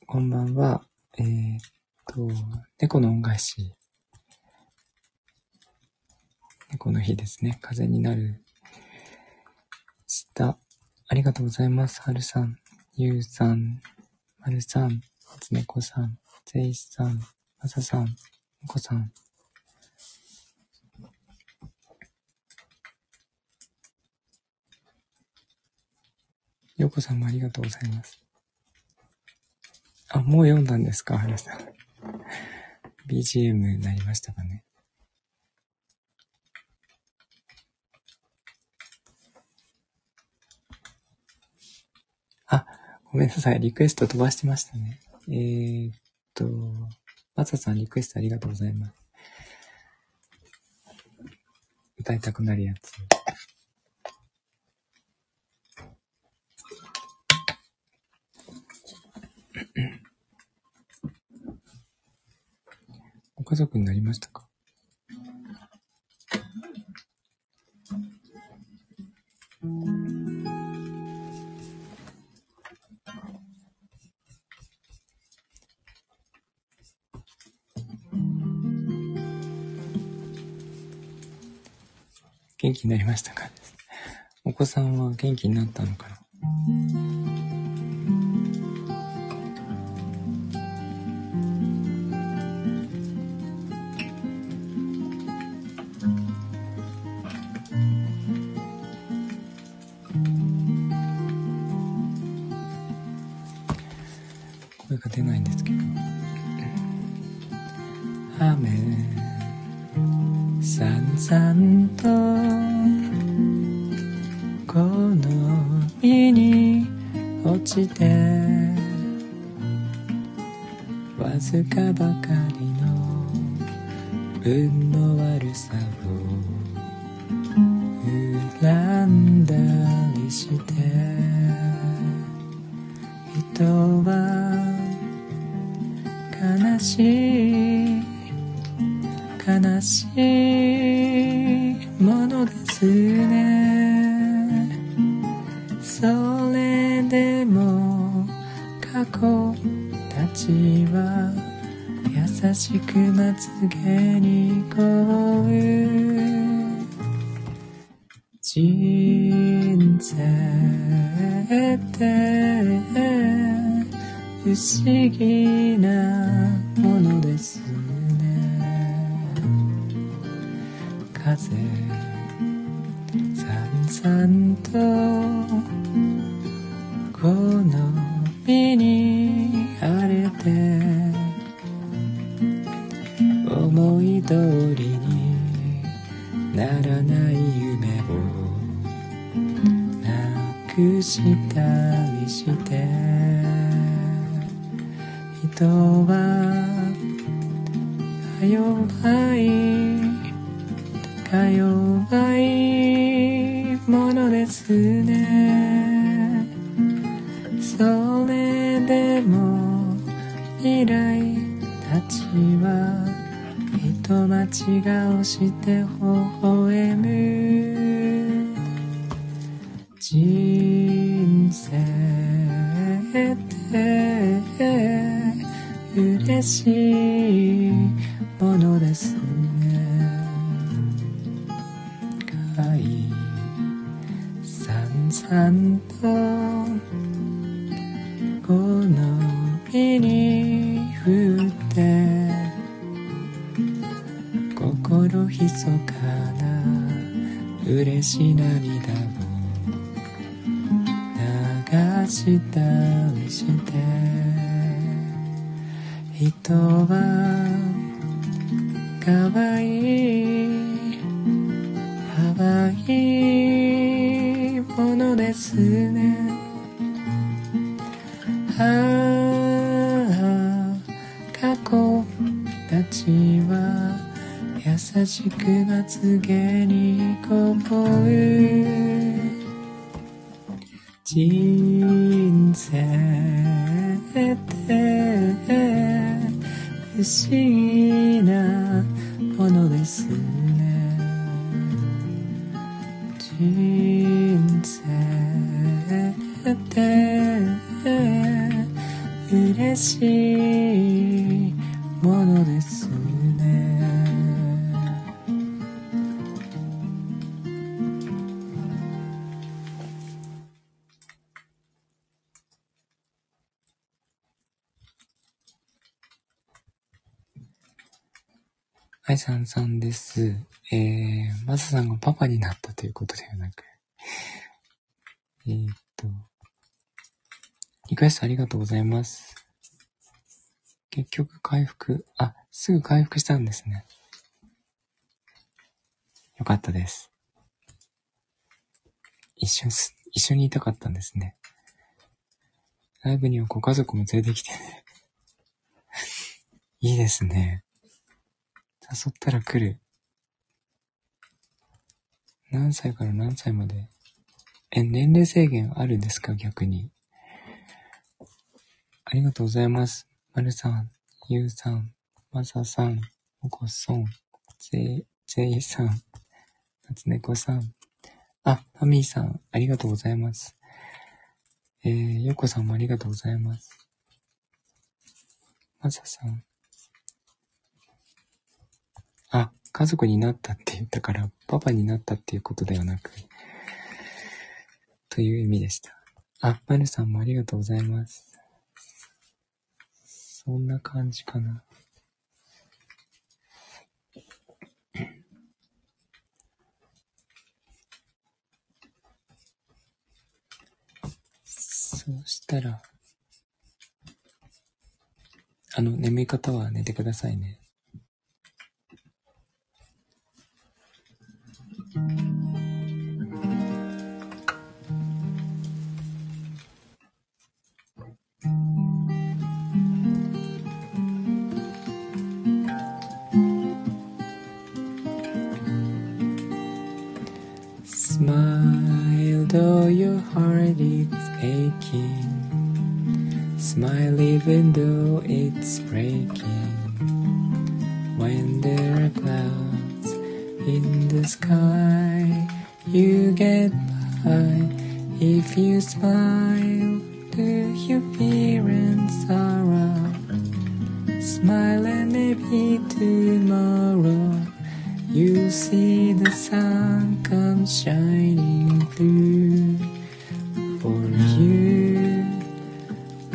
こんばんは。えー、っと、猫の恩返し。猫の日ですね。風になる下。ありがとうございます。はるさん、ゆうさん、まるさん、つねこさん、ぜいさん、まささん、もこさん。ようこさんもありがとうございます。あ、もう読んだんですか、原さん。ビージーエム になりましたかね。あ、ごめんなさい。リクエスト飛ばしてましたね。えー、っと、まささんリクエストありがとうございます。歌いたくなるやつ。ご家族になりましたか？元気になりましたか？お子さんは元気になったのかな？わずかばかりの運の悪さを恨んだりして、人は悲しい悲しいものですね。それでも過去たちは優しくまつげに凍う。人生って不思議なものですね。風さんさんとこの身に晴れて、思い通りにならない夢をなくしたりして、人はか弱いか弱いものですね。それでも未来たちは人間違をして微笑む。人生って嬉しいものですね。かいさんさんとな嬉し涙を流したりして、人は可愛い可愛いものですね。ああ、過去たちは優しくまつげにこぼる人生って不思議なものですね。人生って嬉しいものですね。はい、さんさんです。えー、マサさんがパパになったということではなく、えーっと、リクエストありがとうございます。結局回復、あ、すぐ回復したんですね。よかったです。一緒に、一緒にいたかったんですね。ライブにはご家族も連れてきてね。いいですね。誘ったら来る。何歳から何歳まで？え、年齢制限あるんですか？逆に。ありがとうございます。まるさん、ゆうさん、まささん、おこそん、ぜ、ぜいさん、夏猫さん。あ、ファミーさん、ありがとうございます。えー、よこさんもありがとうございます。まささん。あ、家族になったって言ったから、パパになったっていうことではなく、という意味でした。あ、まるさんもありがとうございます。そんな感じかな。そうしたら、あの、眠い方は寝てくださいね。Smile, though your heart is aching. Smile, even though it's breaking. When there are clouds.In the sky, you get by if you smile. Do your fear and sorrow? Smile and maybe tomorrow you'll see the sun come shining through for you.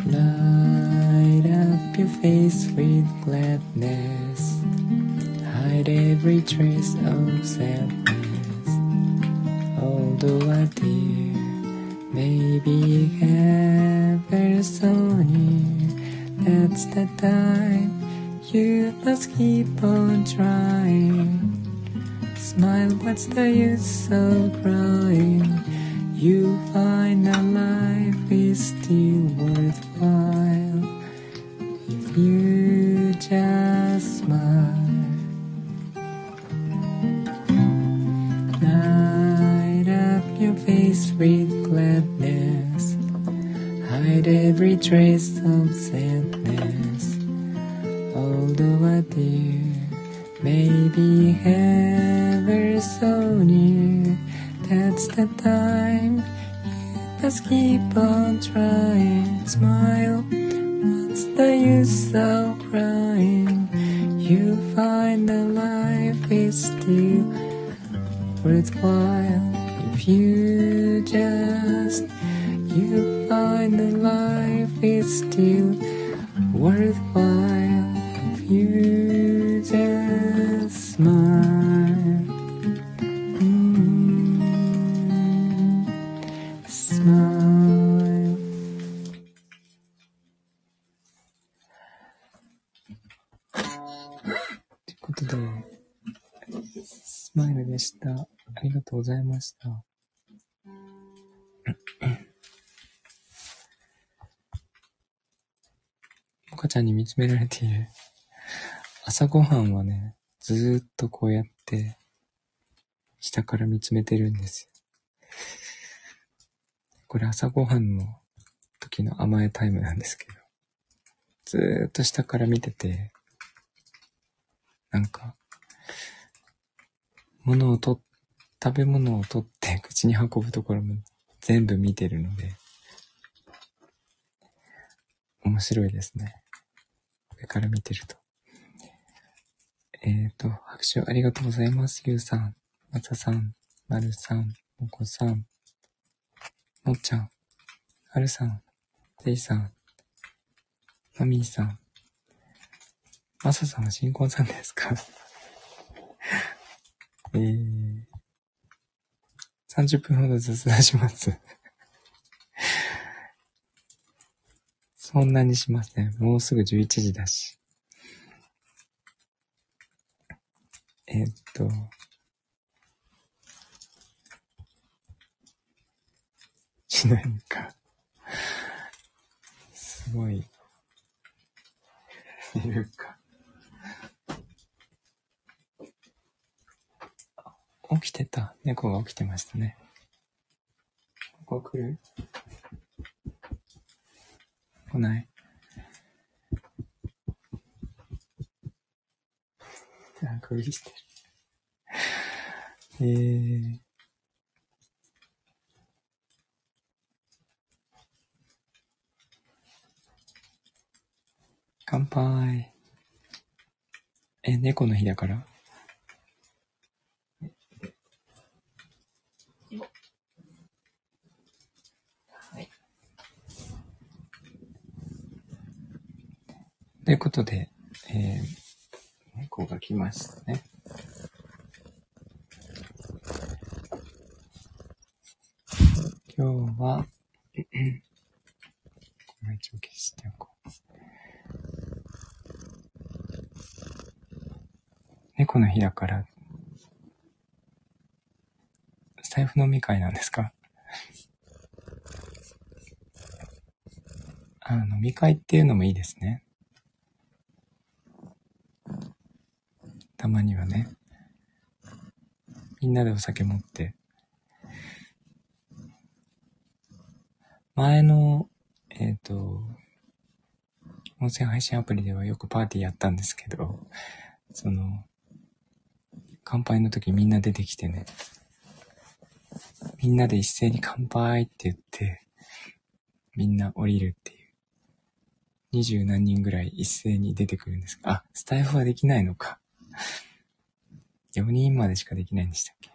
Light up your face with gladness.Every trace of sadness, although a tear may be ever so near, that's the time you must keep on trying. Smile, what's the use of crying? You'll find that life is still worthwhile if you just smile.Face with gladness, hide every trace of sadness. Although a tear may be ever so near, that's the time you must keep on trying. Smile, what's the use of crying? You'll find that life is still worthwhile.If you just, you'll find that life is still worthwhile. If you just smile, スマイルでした。ありがとうございました。モカちゃんに見つめられている。朝ごはんはね、ずーっとこうやって下から見つめてるんです。これ朝ごはんの時の甘えタイムなんですけど、ずーっと下から見てて、なんか物をと食べ物を取って口に運ぶところも全部見てるので面白いですね。上から見てると。えっと、拍手ありがとうございます。ゆうさん、まささん、まるさん、もこさん、もっちゃん、はるさん、ていさん、まみーさん、まささんは新婚さんですか？えー、さんじゅっぷんほど雑談します。そんなにしません。もうすぐじゅういちじだし。えー、っと、しないのか。すごい、いるか。起きてた。猫が起きてましたね。ここ来る？来ない？なんかうりしてる。えー。乾杯。え、猫の日だからということで、えー、猫が来ましたね。今日はこの位置を消しておこう。猫の日だから財布飲み会なんですか？あ、飲み会っていうのもいいですね。たまにはね、みんなでお酒持って。前の、えっと、音声配信アプリではよくパーティーやったんですけど、その、乾杯の時みんな出てきてね、みんなで一斉に乾杯って言って、みんな降りるっていう。二十何人ぐらい一斉に出てくるんですが、あ、スタイフはできないのか。よにんまでしかできないんでしたっけ？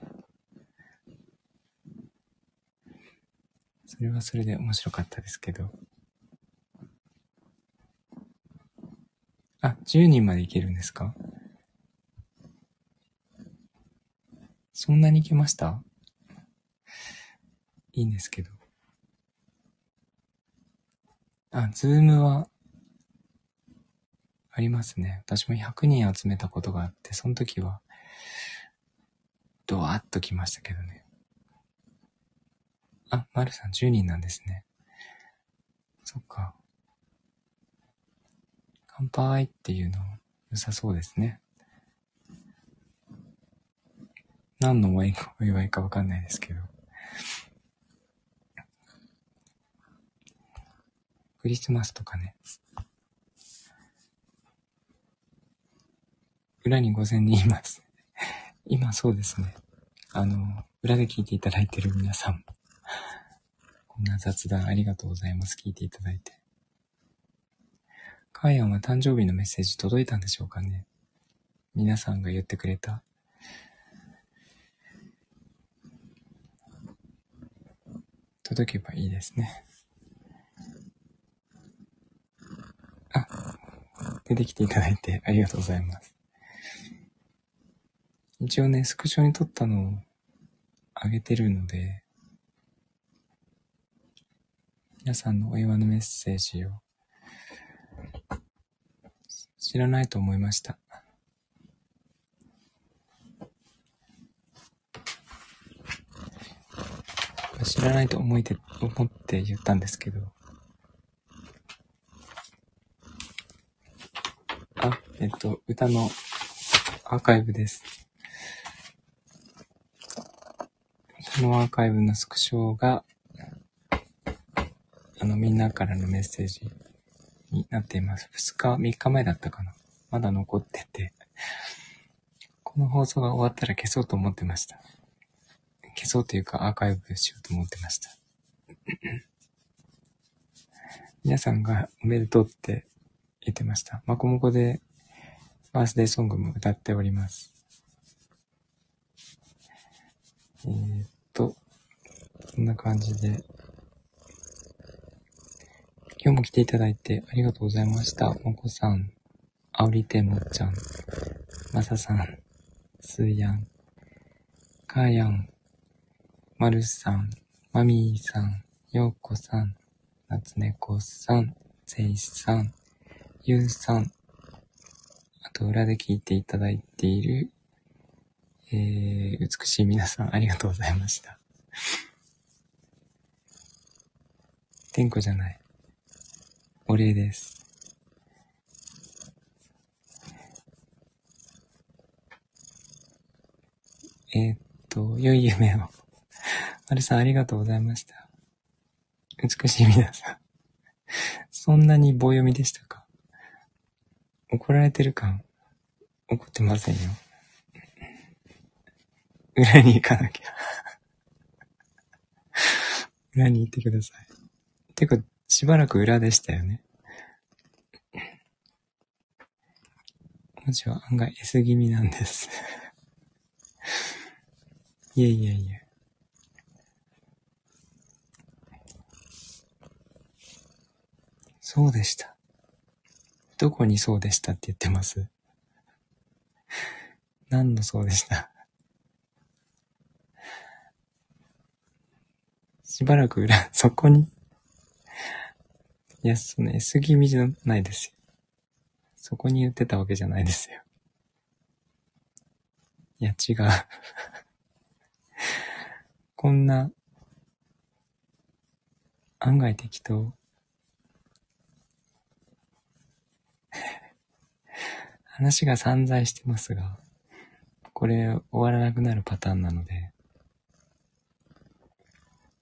それはそれで面白かったですけど。あ、じゅうにんまでいけるんですか？そんなにいけました？いいんですけど。あ、ズームはありますね。私もひゃくにん集めたことがあって、その時は、ドワーッと来ましたけどね。あ、まるさんじゅうにんなんですね。そっか。乾杯っていうの良さそうですね。何のお祝いかわかんないですけど。クリスマスとかね。裏にごせんにんいます。今そうですね。あの、裏で聞いていただいてる皆さんも。こんな雑談ありがとうございます。聞いていただいて。カイアンは誕生日のメッセージ届いたんでしょうかね。皆さんが言ってくれた。届けばいいですね。あ、出てきていただいてありがとうございます。一応ね、スクショに撮ったのをあげてるので、皆さんのお祝いのメッセージを知らないと思いました。知らないと思いて、思って言ったんですけど。あ、えっと、歌のアーカイブです。歌のアーカイブのスクショが、あの、みんなからのメッセージになっています。ふつか、みっかまえだったかな。まだ残ってて。この放送が終わったら消そうと思ってました。消そうというかアーカイブしようと思ってました。皆さんがおめでとうって言ってました。マコモコでバースデーソングも歌っております。えーっと、こんな感じで。今日も来ていただいてありがとうございました。もこさん、あおりてもっちゃん、まささん、すーやん、かーやん、まるさん、まみーさん、ようこさん、なつねこさん、せいさん、ゆうさん、あと裏で聞いていただいている、えー、美しい皆さん、ありがとうございました。てんこじゃない。お礼です。えー、っと、良い夢を。まるさんありがとうございました。美しい皆さん。そんなに棒読みでしたか？怒られてる感？怒ってませんよ。裏に行かなきゃ。裏に行ってください。てか、しばらく裏でしたよね。文字は案外 S 気味なんです。いえいえいえ。そうでした。どこにそうでしたって言ってます。何のそうでした。しばらく裏、そこに。いや、その S 気味じゃないですよ。そこに言ってたわけじゃないですよ。いや、違う。こんな、案外適当。話が散在してますが、これ終わらなくなるパターンなので、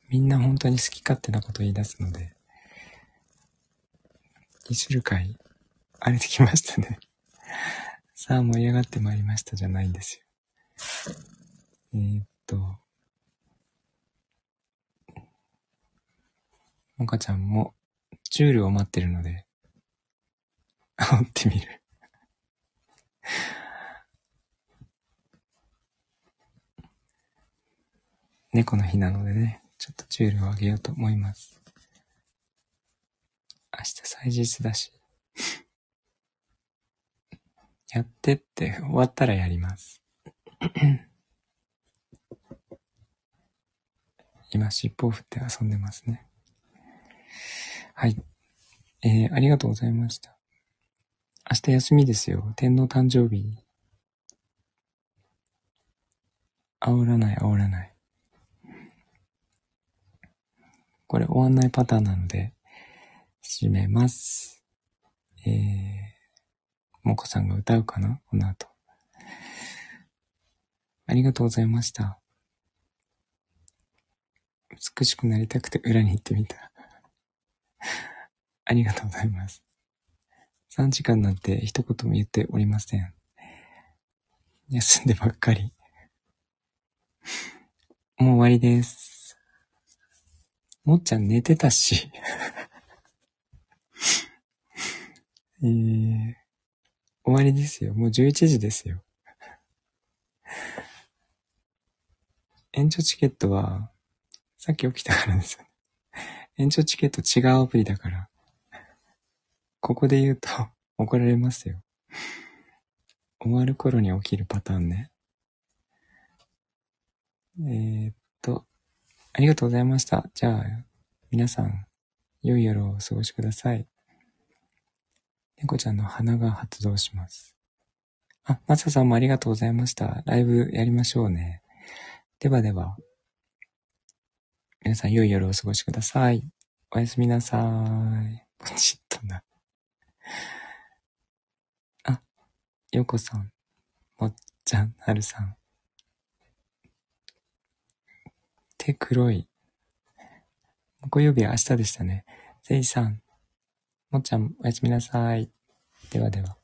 みんな本当に好き勝手なこと言い出すので、一種類荒れてきましたね。さあ盛り上がってまいりましたじゃないんですよ。えー、っと、もかちゃんもチュールを待ってるので、煽ってみる。猫の日なのでね、ちょっとチュールをあげようと思います。明日祭日だしやってって終わったらやります今尻尾を振って遊んでますね。はい、えー、ありがとうございました。明日休みですよ。天皇誕生日。煽らない、煽らない。これ終わんないパターンなので、閉めます。えー、もこさんが歌うかな？この後。ありがとうございました。美しくなりたくて裏に行ってみた。ありがとうございます。さんじかんなんて一言も言っておりません。休んでばっかり。もう終わりです。もっちゃん寝てたし。えー、終わりですよ。もうじゅういちじですよ。延長チケットは、さっき起きたからですよね。延長チケット違うアプリだから。ここで言うと怒られますよ。終わる頃に起きるパターンね。えー、っと、ありがとうございました。じゃあ、皆さん、良い夜をお過ごしください。猫ちゃんの鼻が発動します。あ、マサさんもありがとうございました。ライブやりましょうね。ではでは、皆さん良い夜をお過ごしください。おやすみなさい。ポチッとな。あ、よこさん、もっちゃん、はるさん。手黒い。木曜日は明日でしたね。せいじさん、もっちゃん、おやすみなさい。ではでは。